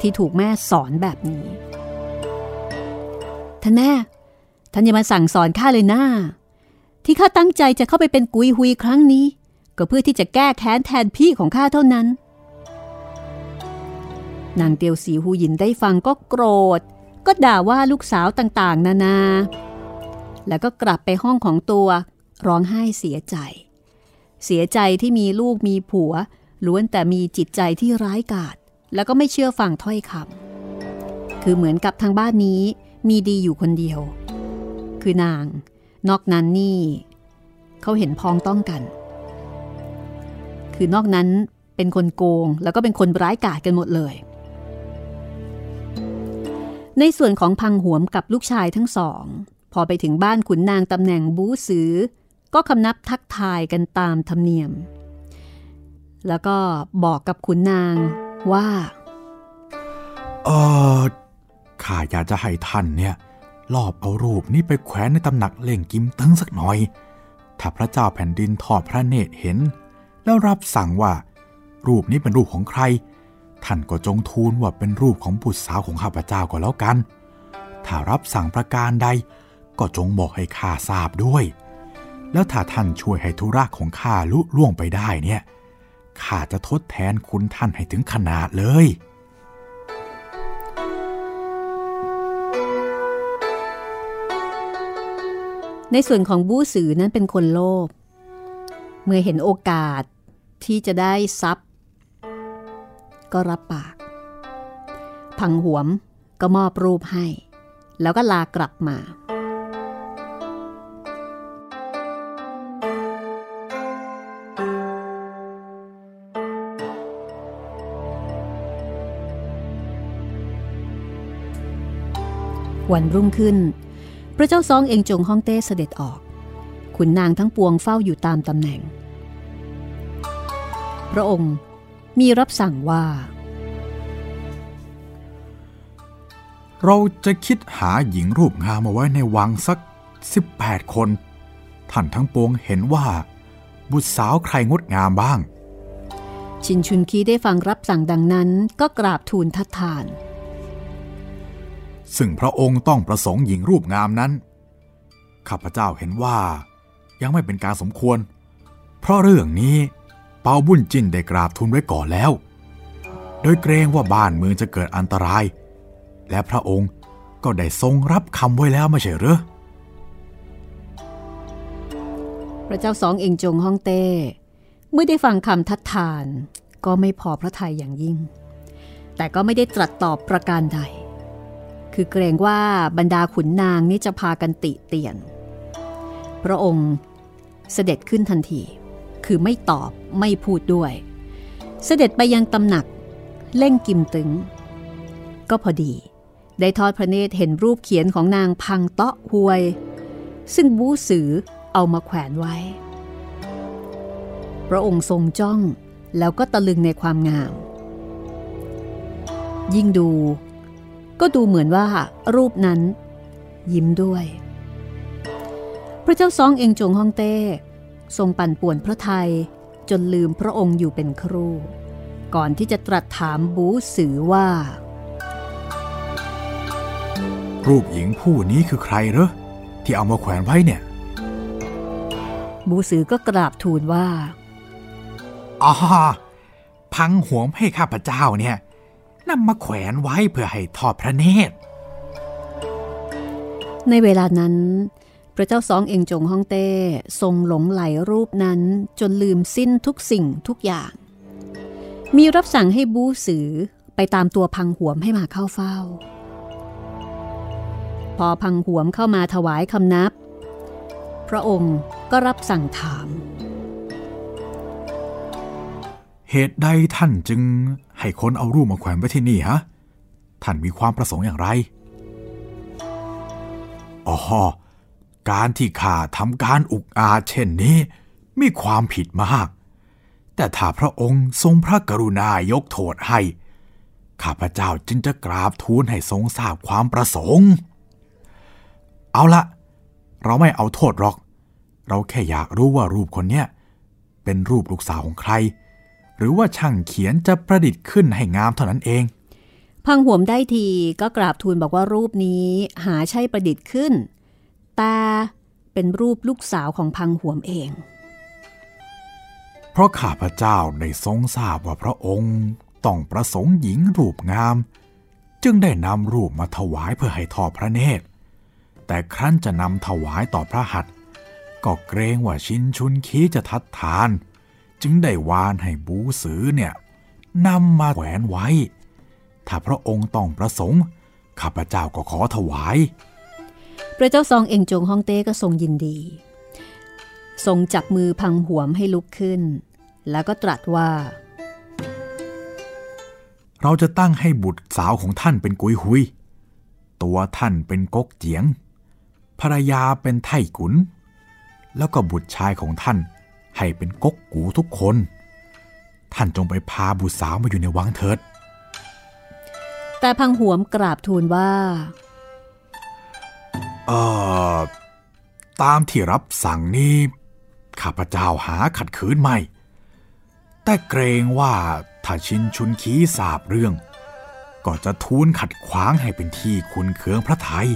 ที่ถูกแม่สอนแบบนี้ท่านแม่ท่านอย่ามาสั่งสอนข้าเลยนะที่ข้าตั้งใจจะเข้าไปเป็นกุยฮุยครั้งนี้ก็เพื่อที่จะแก้แค้นแทนพี่ของข้าเท่านั้นนางเตียวสีฮูหยินได้ฟังก็โกรธก็ด่าว่าลูกสาวต่างๆนานาแล้วก็กลับไปห้องของตัวร้องไห้เสียใจเสียใจที่มีลูกมีผัวล้วนแต่มีจิตใจที่ร้ายกาจแล้วก็ไม่เชื่อฟังถ้อยคำคือเหมือนกับทางบ้านนี้มีดีอยู่คนเดียวคือนางนอกนั้นนี่เขาเห็นพ้องต้องกันคือนอกนั้นเป็นคนโกงแล้วก็เป็นคนร้ายกาจกันหมดเลยในส่วนของพังหวมกับลูกชายทั้งสองพอไปถึงบ้านขุนนางตำแหน่งบูสือก็คำนับทักทายกันตามธรรมเนียมแล้วก็บอกกับขุนนางว่าเออข้าอยากจะให้ท่านเนี่ยลอบเอารูปนี้ไปแขวนในตำหนักเล่งกิมตึ้งสักหน่อยถ้าพระเจ้าแผ่นดินทอดพระเนตรเห็นแล้วรับสั่งว่ารูปนี้เป็นรูปของใครท่านก็จงทูลว่าเป็นรูปของบุตรสาวของข้าพเจ้าก็แล้วกันถ้ารับสั่งประการใดก็จงบอกให้ข้าทราบด้วยแล้วถ้าท่านช่วยให้ธุระของข้าลุล่วงไปได้เนี่ยข้าจะทดแทนคุณท่านให้ถึงขนาดเลยในส่วนของบู้สือนั้นเป็นคนโลภเมื่อเห็นโอกาสที่จะได้ทรัพย์ก็รับปากพังหวมก็มอบรูปให้แล้วก็ลากลับมาวันรุ่งขึ้นพระเจ้าซองเองจงฮ่องเต้เสด็จออกขุนนางทั้งปวงเฝ้าอยู่ตามตำแหน่งพระองค์มีรับสั่งว่าเราจะคิดหาหญิงรูปงามมาไว้ในวังสักสิบแปดคนท่านทั้งปวงเห็นว่าบุตรสาวใครงดงามบ้างชินชุนคีได้ฟังรับสั่งดังนั้นก็กราบทูลทัดทานซึ่งพระองค์ต้องประสงค์หญิงรูปงามนั้นข้าพเจ้าเห็นว่ายังไม่เป็นการสมควรเพราะเรื่องนี้เปาบุญจินได้กราบทูลไว้ก่อนแล้วโดยเกรงว่าบ้านเมืองจะเกิดอันตรายและพระองค์ก็ได้ทรงรับคำไว้แล้วไม่ใช่หรือพระเจ้าสองเองจงฮ่องเต้เมื่อได้ฟังคำทัดทานก็ไม่พอพระทัยอย่างยิ่งแต่ก็ไม่ได้ตรัสตอบประการใดคือเกรงว่าบรรดาขุนนางนี่จะพากันติเตียนพระองค์เสด็จขึ้นทันทีคือไม่ตอบไม่พูดด้วยเสด็จไปยังตำหนักเล่งกิมตึงก็พอดีได้ทอดพระเนตรเห็นรูปเขียนของนางพังเตาะห่วยซึ่งบูสือเอามาแขวนไว้พระองค์ทรงจ้องแล้วก็ตะลึงในความงามยิ่งดู ก็ดูเหมือนว่ารูปนั้นยิ้มด้วยพระเจ้าซองเองจงฮ่องเต้ทรงปั่นป่วนพระไทยจนลืมพระองค์อยู่เป็นครู่ก่อนที่จะตรัสถามบู๋สือว่ารูปหญิงผู้นี้คือใครเหรอที่เอามาแขวนไว้เนี่ยบู๋สือก็กราบทูลว่าอ๋อพังหวงให้ข้าพเจ้าเนี่ยนำมาแขวนไว้เพื่อให้ทอดพระเนตรในเวลานั้นพระเจ้าซองเองจงฮ่องเต้ทรงหลงไหลรูปนั้นจนลืมสิ้นทุกสิ่งทุกอย่างมีรับสั่งให้บู๋สือไปตามตัวพังหวมให้มาเข้าเฝ้าพอพังหวมเข้ามาถวายคำนับพระองค์ก็รับสั่งถามเหตุใดท่านจึงให้คนเอารูปมาแขวนไว้ที่นี่ฮะท่านมีความประสงค์อย่างไรอ๋อการที่ข้าทำการอุกอาจเช่นนี้มีความผิดมากแต่ถ้าพระองค์ทรงพระกรุณายกโทษให้ข้าพเจ้าจึงจะกราบทูลให้ทรงทราบความประสงค์เอาละเราไม่เอาโทษหรอกเราแค่อยากรู้ว่ารูปคนเนี้ยเป็นรูปลูกสาวของใครหรือว่าช่างเขียนจะประดิษฐ์ขึ้นให้งามเท่านั้นเองพังหวมได้ทีก็กราบทูลบอกว่ารูปนี้หาใช่ประดิษฐ์ขึ้นแต่เป็นรูปลูกสาวของพังหวมเองเพราะข้าพเจ้าได้ทรงทราบว่าพระองค์ต้องประสงค์หญิงรูปงามจึงได้นำรูปมาถวายเพื่อให้ทอดพระเนตรแต่ครั้นจะนำถวายต่อพระหัตถ์ก็เกรงว่าชินชุนคีจะทัดทานจึงได้วานให้บู๋สือเนี่ยนำมาแขวนไว้ถ้าพระองค์ต้องประสงค์ข้าพเจ้าก็ขอถวายพระเจ้าซองเองจงฮ่องเต้ก็ทรงยินดีทรงจับมือพังหวมให้ลุกขึ้นแล้วก็ตรัสว่าเราจะตั้งให้บุตรสาวของท่านเป็นกุยหุยตัวท่านเป็นก๊กเจียงภรรยาเป็นไท่กุนแล้วก็บุตรชายของท่านให้เป็นก๊กกูทุกคนท่านจงไปพาบุตรสาวมาอยู่ในวังเถิดแต่พังหวมกราบทูลว่าเอ่อตามที่รับสั่งนี้ข้าพเจ้าหาขัดขืนไม่แต่เกรงว่าถ้าชินชุนคีทราบเรื่องก็จะทูลขัดขวางให้เป็นที่ขุนเคืองพระทัย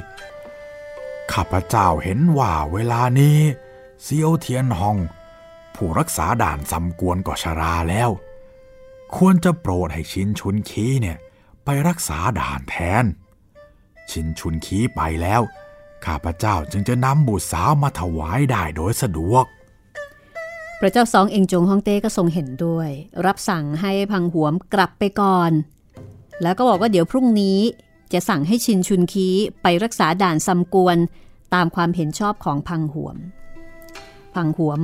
ข้าพเจ้าเห็นว่าเวลานี้เซียวเทียนฮองผู้รักษาด่านสำกวนก็ชราแล้วควรจะโปรดให้ชินชุนคีเนี่ยไปรักษาด่านแทนชินชุนคีไปแล้วข้าพเจ้าจึงจะนำบุตรสาวมาถวายได้โดยสะดวกพระเจ้าซองเองจงฮ่องเต้ก็ทรงเห็นด้วยรับสั่งให้พังหวมกลับไปก่อนแล้วก็บอกว่าเดี๋ยวพรุ่งนี้จะสั่งให้ชินชุนคีไปรักษาด่านซำกวนตามความเห็นชอบของพังหวมพังหวม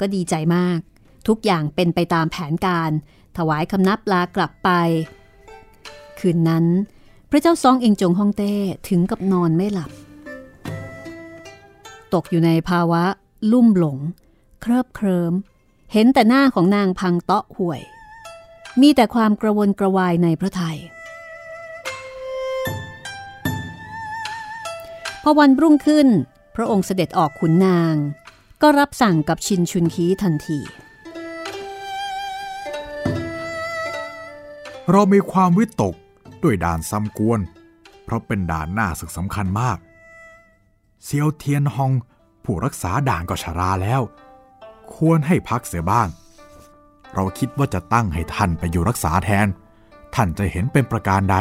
ก็ดีใจมากทุกอย่างเป็นไปตามแผนการถวายคำนับลากลับไปคืนนั้นพระเจ้าซองเองจงฮ่องเต้ถึงกับนอนไม่หลับตกอยู่ในภาวะลุ่มหลงเคลิบเคลิ้มเห็นแต่หน้าของนางพังเตาะห่วยมีแต่ความกระวนกระวายในพระทัยพอวันรุ่งขึ้นพระองค์เสด็จออกขุนนางก็รับสั่งกับชินชุนคีทันทีเรามีความวิตกด้วยด่านซ้ำกวนเพราะเป็นด่านหน้าศึกสำคัญมากเซียวเทียนฮองผู้รักษาด่านก็ชราแล้วควรให้พักเสียบ้างเราคิดว่าจะตั้งให้ท่านไปอยู่รักษาแทนท่านจะเห็นเป็นประการใด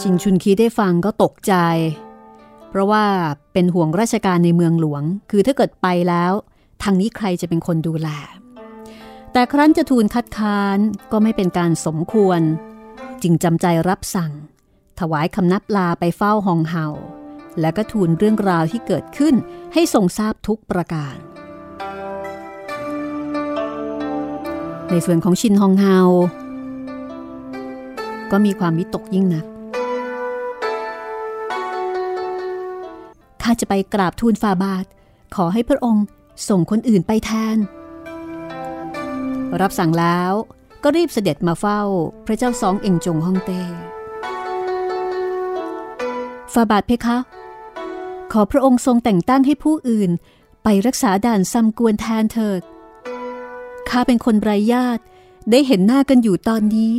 ชินชุนคีได้ฟังก็ตกใจเพราะว่าเป็นห่วงราชการในเมืองหลวงคือถ้าเกิดไปแล้วทางนี้ใครจะเป็นคนดูแลแต่ครั้นจะทูลคัดค้านก็ไม่เป็นการสมควรจึงจำใจรับสั่งถวายคำนับลาไปเฝ้าฮองเฮาและก็ทูลเรื่องราวที่เกิดขึ้นให้ทรงทราบทุกประการในส่วนของชินฮองเฮาก็มีความวิตกยิ่งนักข้าจะไปกราบทูลฝ่าบาทขอให้พระองค์ส่งคนอื่นไปแทนรับสั่งแล้วก็รีบเสด็จมาเฝ้าพระเจ้าซองเอ็งจงฮ่องเต้ ฝ่าบาทเพคะขอพระองค์ทรงแต่งตั้งให้ผู้อื่นไปรักษาด่านซ้ำกวนแทนเถิดข้าเป็นคนไร้ญาติได้เห็นหน้ากันอยู่ตอนนี้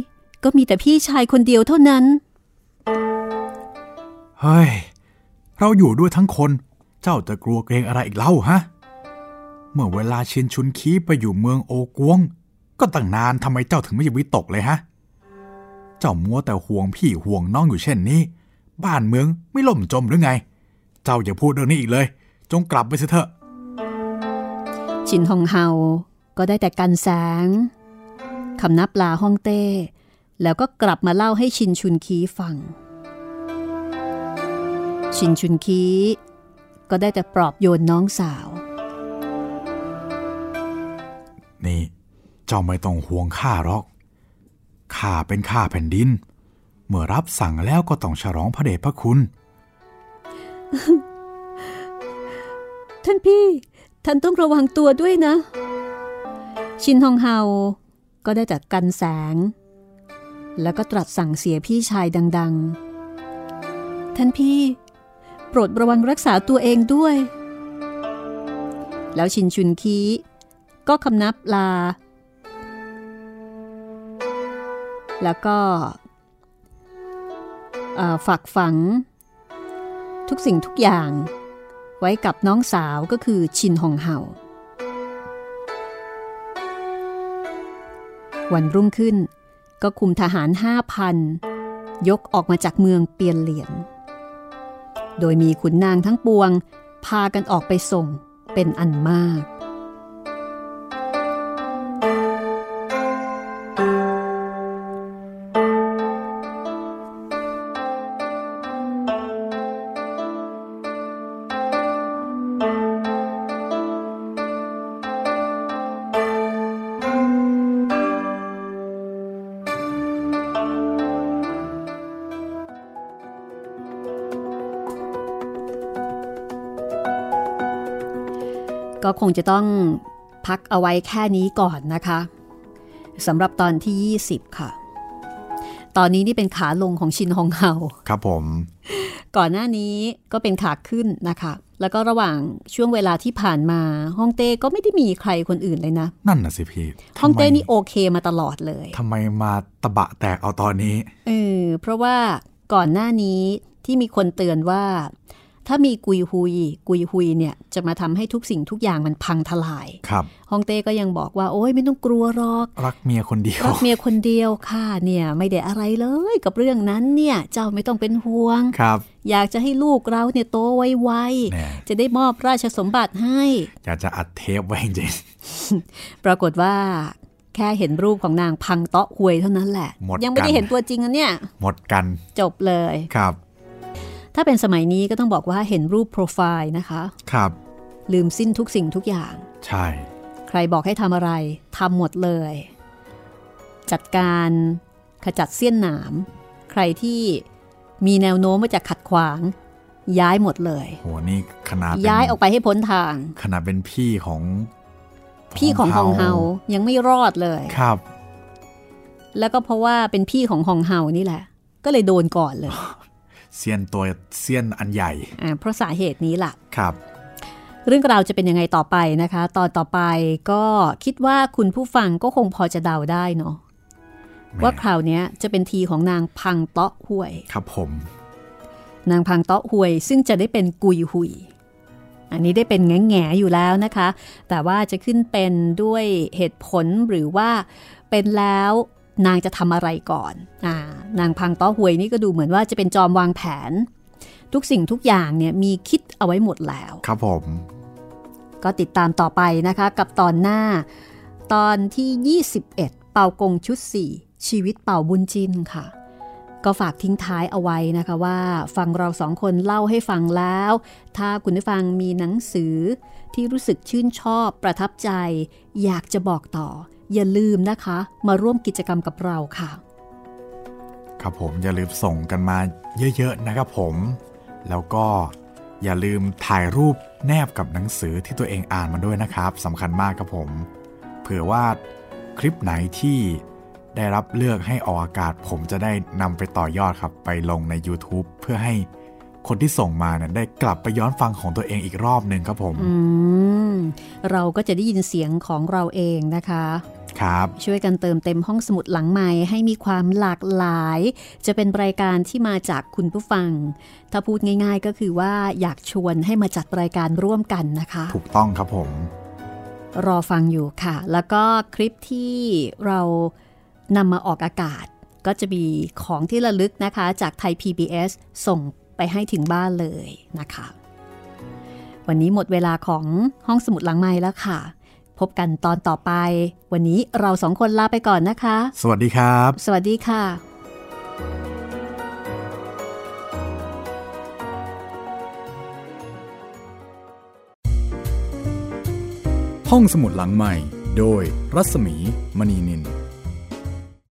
ก็มีแต่พี่ชายคนเดียวเท่านั้นเฮ้ยเราอยู่ด้วยทั้งคนเจ้าจะกลัวเกรงอะไรอีกเล่าฮะเมื่อเวลาชินชุนคีไปอยู่เมืองโอกวงก็ตั้งนานทำไมเจ้าถึงไม่วิตกเลยฮะเจ้ามัวแต่ห่วงพี่ห่วงน้องอยู่เช่นนี้บ้านเมืองไม่ล่มจมหรือไงเจ้าอย่าพูดเรื่องนี้อีกเลยจงกลับไปเถอะชินฮงเฮาก็ได้แต่กันแสงคำนับลาฮ่องเต้แล้วก็กลับมาเล่าให้ชินชุนคีฟังชินชุนคีก็ได้แต่ปลอบโยนน้องสาวนี่เจ้าไม่ต้องห่วงข้าหรอกข้าเป็นข้าแผ่นดินเมื่อรับสั่งแล้วก็ต้องฉลองพระเดชพระคุณท่านพี่ท่านต้องระวังตัวด้วยนะชินฮงเฮาก็ได้แต่กันแสงแล้วก็ตรัสสั่งเสียพี่ชายดังๆท่านพี่โปรดระวังรักษาตัวเองด้วยแล้วชินชุนคีก็คำนับลาแล้วก็ฝากฝังทุกสิ่งทุกอย่างไว้กับน้องสาวก็คือชินฮงเฮาวันรุ่งขึ้นก็คุมทหาร ห้าพัน ยกออกมาจากเมืองเปียนเหลียนโดยมีขุนนางทั้งปวงพากันออกไปส่งเป็นอันมากก็คงจะต้องพักเอาไว้แค่นี้ก่อนนะคะสำหรับตอนที่ยี่สิบค่ะตอนนี้นี่เป็นขาลงของชินฮงเฮาครับผมก่อนหน้านี้ก็เป็นขาขึ้นนะคะแล้วก็ระหว่างช่วงเวลาที่ผ่านมาฮ่องเต้ก็ไม่ได้มีใครคนอื่นเลยนะนั่นน่ะสิพี่ฮ่องเต้นี่โอเคมาตลอดเลยทำไมมาตะบะแตกเอาตอนนี้เออเพราะว่าก่อนหน้านี้ที่มีคนเตือนว่าถ้ามีกุยฮุยกุยฮุยเนี่ยจะมาทำให้ทุกสิ่งทุกอย่างมันพังทลายครับฮ่องเต้ก็ยังบอกว่าโอ๊ยไม่ต้องกลัวหรอกรักเมียคนเดียวรักเมียคนเดียวค่ะเนี่ยไม่ได้อะไรเลยกับเรื่องนั้นเนี่ยเจ้าไม่ต้องเป็นห่วงครับอยากจะให้ลูกเราเนี่ยโตไวๆจะได้มอบราชสมบัติให้อยากจะอัดเทปไว้จริง ปรากฏว่าแค่เห็นรูปของนางพังเตาะหวยเท่านั้นแหละยังไม่ได้เห็นตัวจริงนะเนี่ยหมดกันจบเลยครับถ้าเป็นสมัยนี้ก็ต้องบอกว่าเห็นรูปโปรไฟล์นะคะครับลืมสิ้นทุกสิ่งทุกอย่างใช่ใครบอกให้ทำอะไรทำหมดเลยจัดการขจัดเสี้ยนหนามใครที่มีแนวโน้มว่าจะขัดขวางย้ายหมดเลยโหนี่ขนาดย้ายออกไปให้พ้นทางขนาดเป็นพี่ของพี่ของฮองเฮายังไม่รอดเลยครับแล้วก็เพราะว่าเป็นพี่ของฮองเฮานี่แหละก็เลยโดนก่อนเลยเสี้ยนตัวเสี้ยนอันใหญ่อ่าเพราะสาเหตุนี้ล่ะครับเรื่องราวจะเป็นยังไงต่อไปนะคะตอนต่อไปก็คิดว่าคุณผู้ฟังก็คงพอจะเดาได้เนาะว่าคราวนี้จะเป็นทีของนางพังเตาะหวยครับผมนางพังเตาะหวยซึ่งจะได้เป็นกุยหุยอันนี้ได้เป็นแง่แง่อยู่แล้วนะคะแต่ว่าจะขึ้นเป็นด้วยเหตุผลหรือว่าเป็นแล้วนางจะทำอะไรก่อนอ่านางพังเตาะหวยนี่ก็ดูเหมือนว่าจะเป็นจอมวางแผนทุกสิ่งทุกอย่างเนี่ยมีคิดเอาไว้หมดแล้วครับผมก็ติดตามต่อไปนะคะกับตอนหน้าตอนที่ยี่สิบเอ็ดเป่ากงชุดสี่ชีวิตเป่าบุญจินค่ะก็ฝากทิ้งท้ายเอาไว้นะคะว่าฟังเราสองคนเล่าให้ฟังแล้วถ้าคุณผู้ฟังมีหนังสือที่รู้สึกชื่นชอบประทับใจอยากจะบอกต่ออย่าลืมนะคะมาร่วมกิจกรรมกับเราค่ะครับผมอย่าลืมส่งกันมาเยอะๆนะครับผมแล้วก็อย่าลืมถ่ายรูปแนบกับหนังสือที่ตัวเองอ่านมาด้วยนะครับสำคัญมากครับผมเผื่อว่าคลิปไหนที่ได้รับเลือกให้ออกอากาศผมจะได้นำไปต่อยอดครับไปลงใน YouTube เพื่อให้ คนที่ส่งมาเนี่ยได้กลับไปย้อนฟังของตัวเองอีกรอบหนึ่งครับผมอืมเราก็จะได้ยินเสียงของเราเองนะคะครับช่วยกันเติมเต็มห้องสมุดหลังใหม่ให้มีความหลากหลายจะเป็นรายการที่มาจากคุณผู้ฟังถ้าพูดง่ายๆก็คือว่าอยากชวนให้มาจัดรายการร่วมกันนะคะถูกต้องครับผมรอฟังอยู่ค่ะแล้วก็คลิปที่เรานำมาออกอากาศก็จะมีของที่ระลึกนะคะจากไทย พี บี เอส ส่งไปให้ถึงบ้านเลยนะคะวันนี้หมดเวลาของห้องสมุดหลังไมค์แล้วค่ะพบกันตอนต่อไปวันนี้เราสองคนลาไปก่อนนะคะสวัสดีครับสวัสดีค่ะห้องสมุดหลังไมค์โดยรัศมีมณีนิน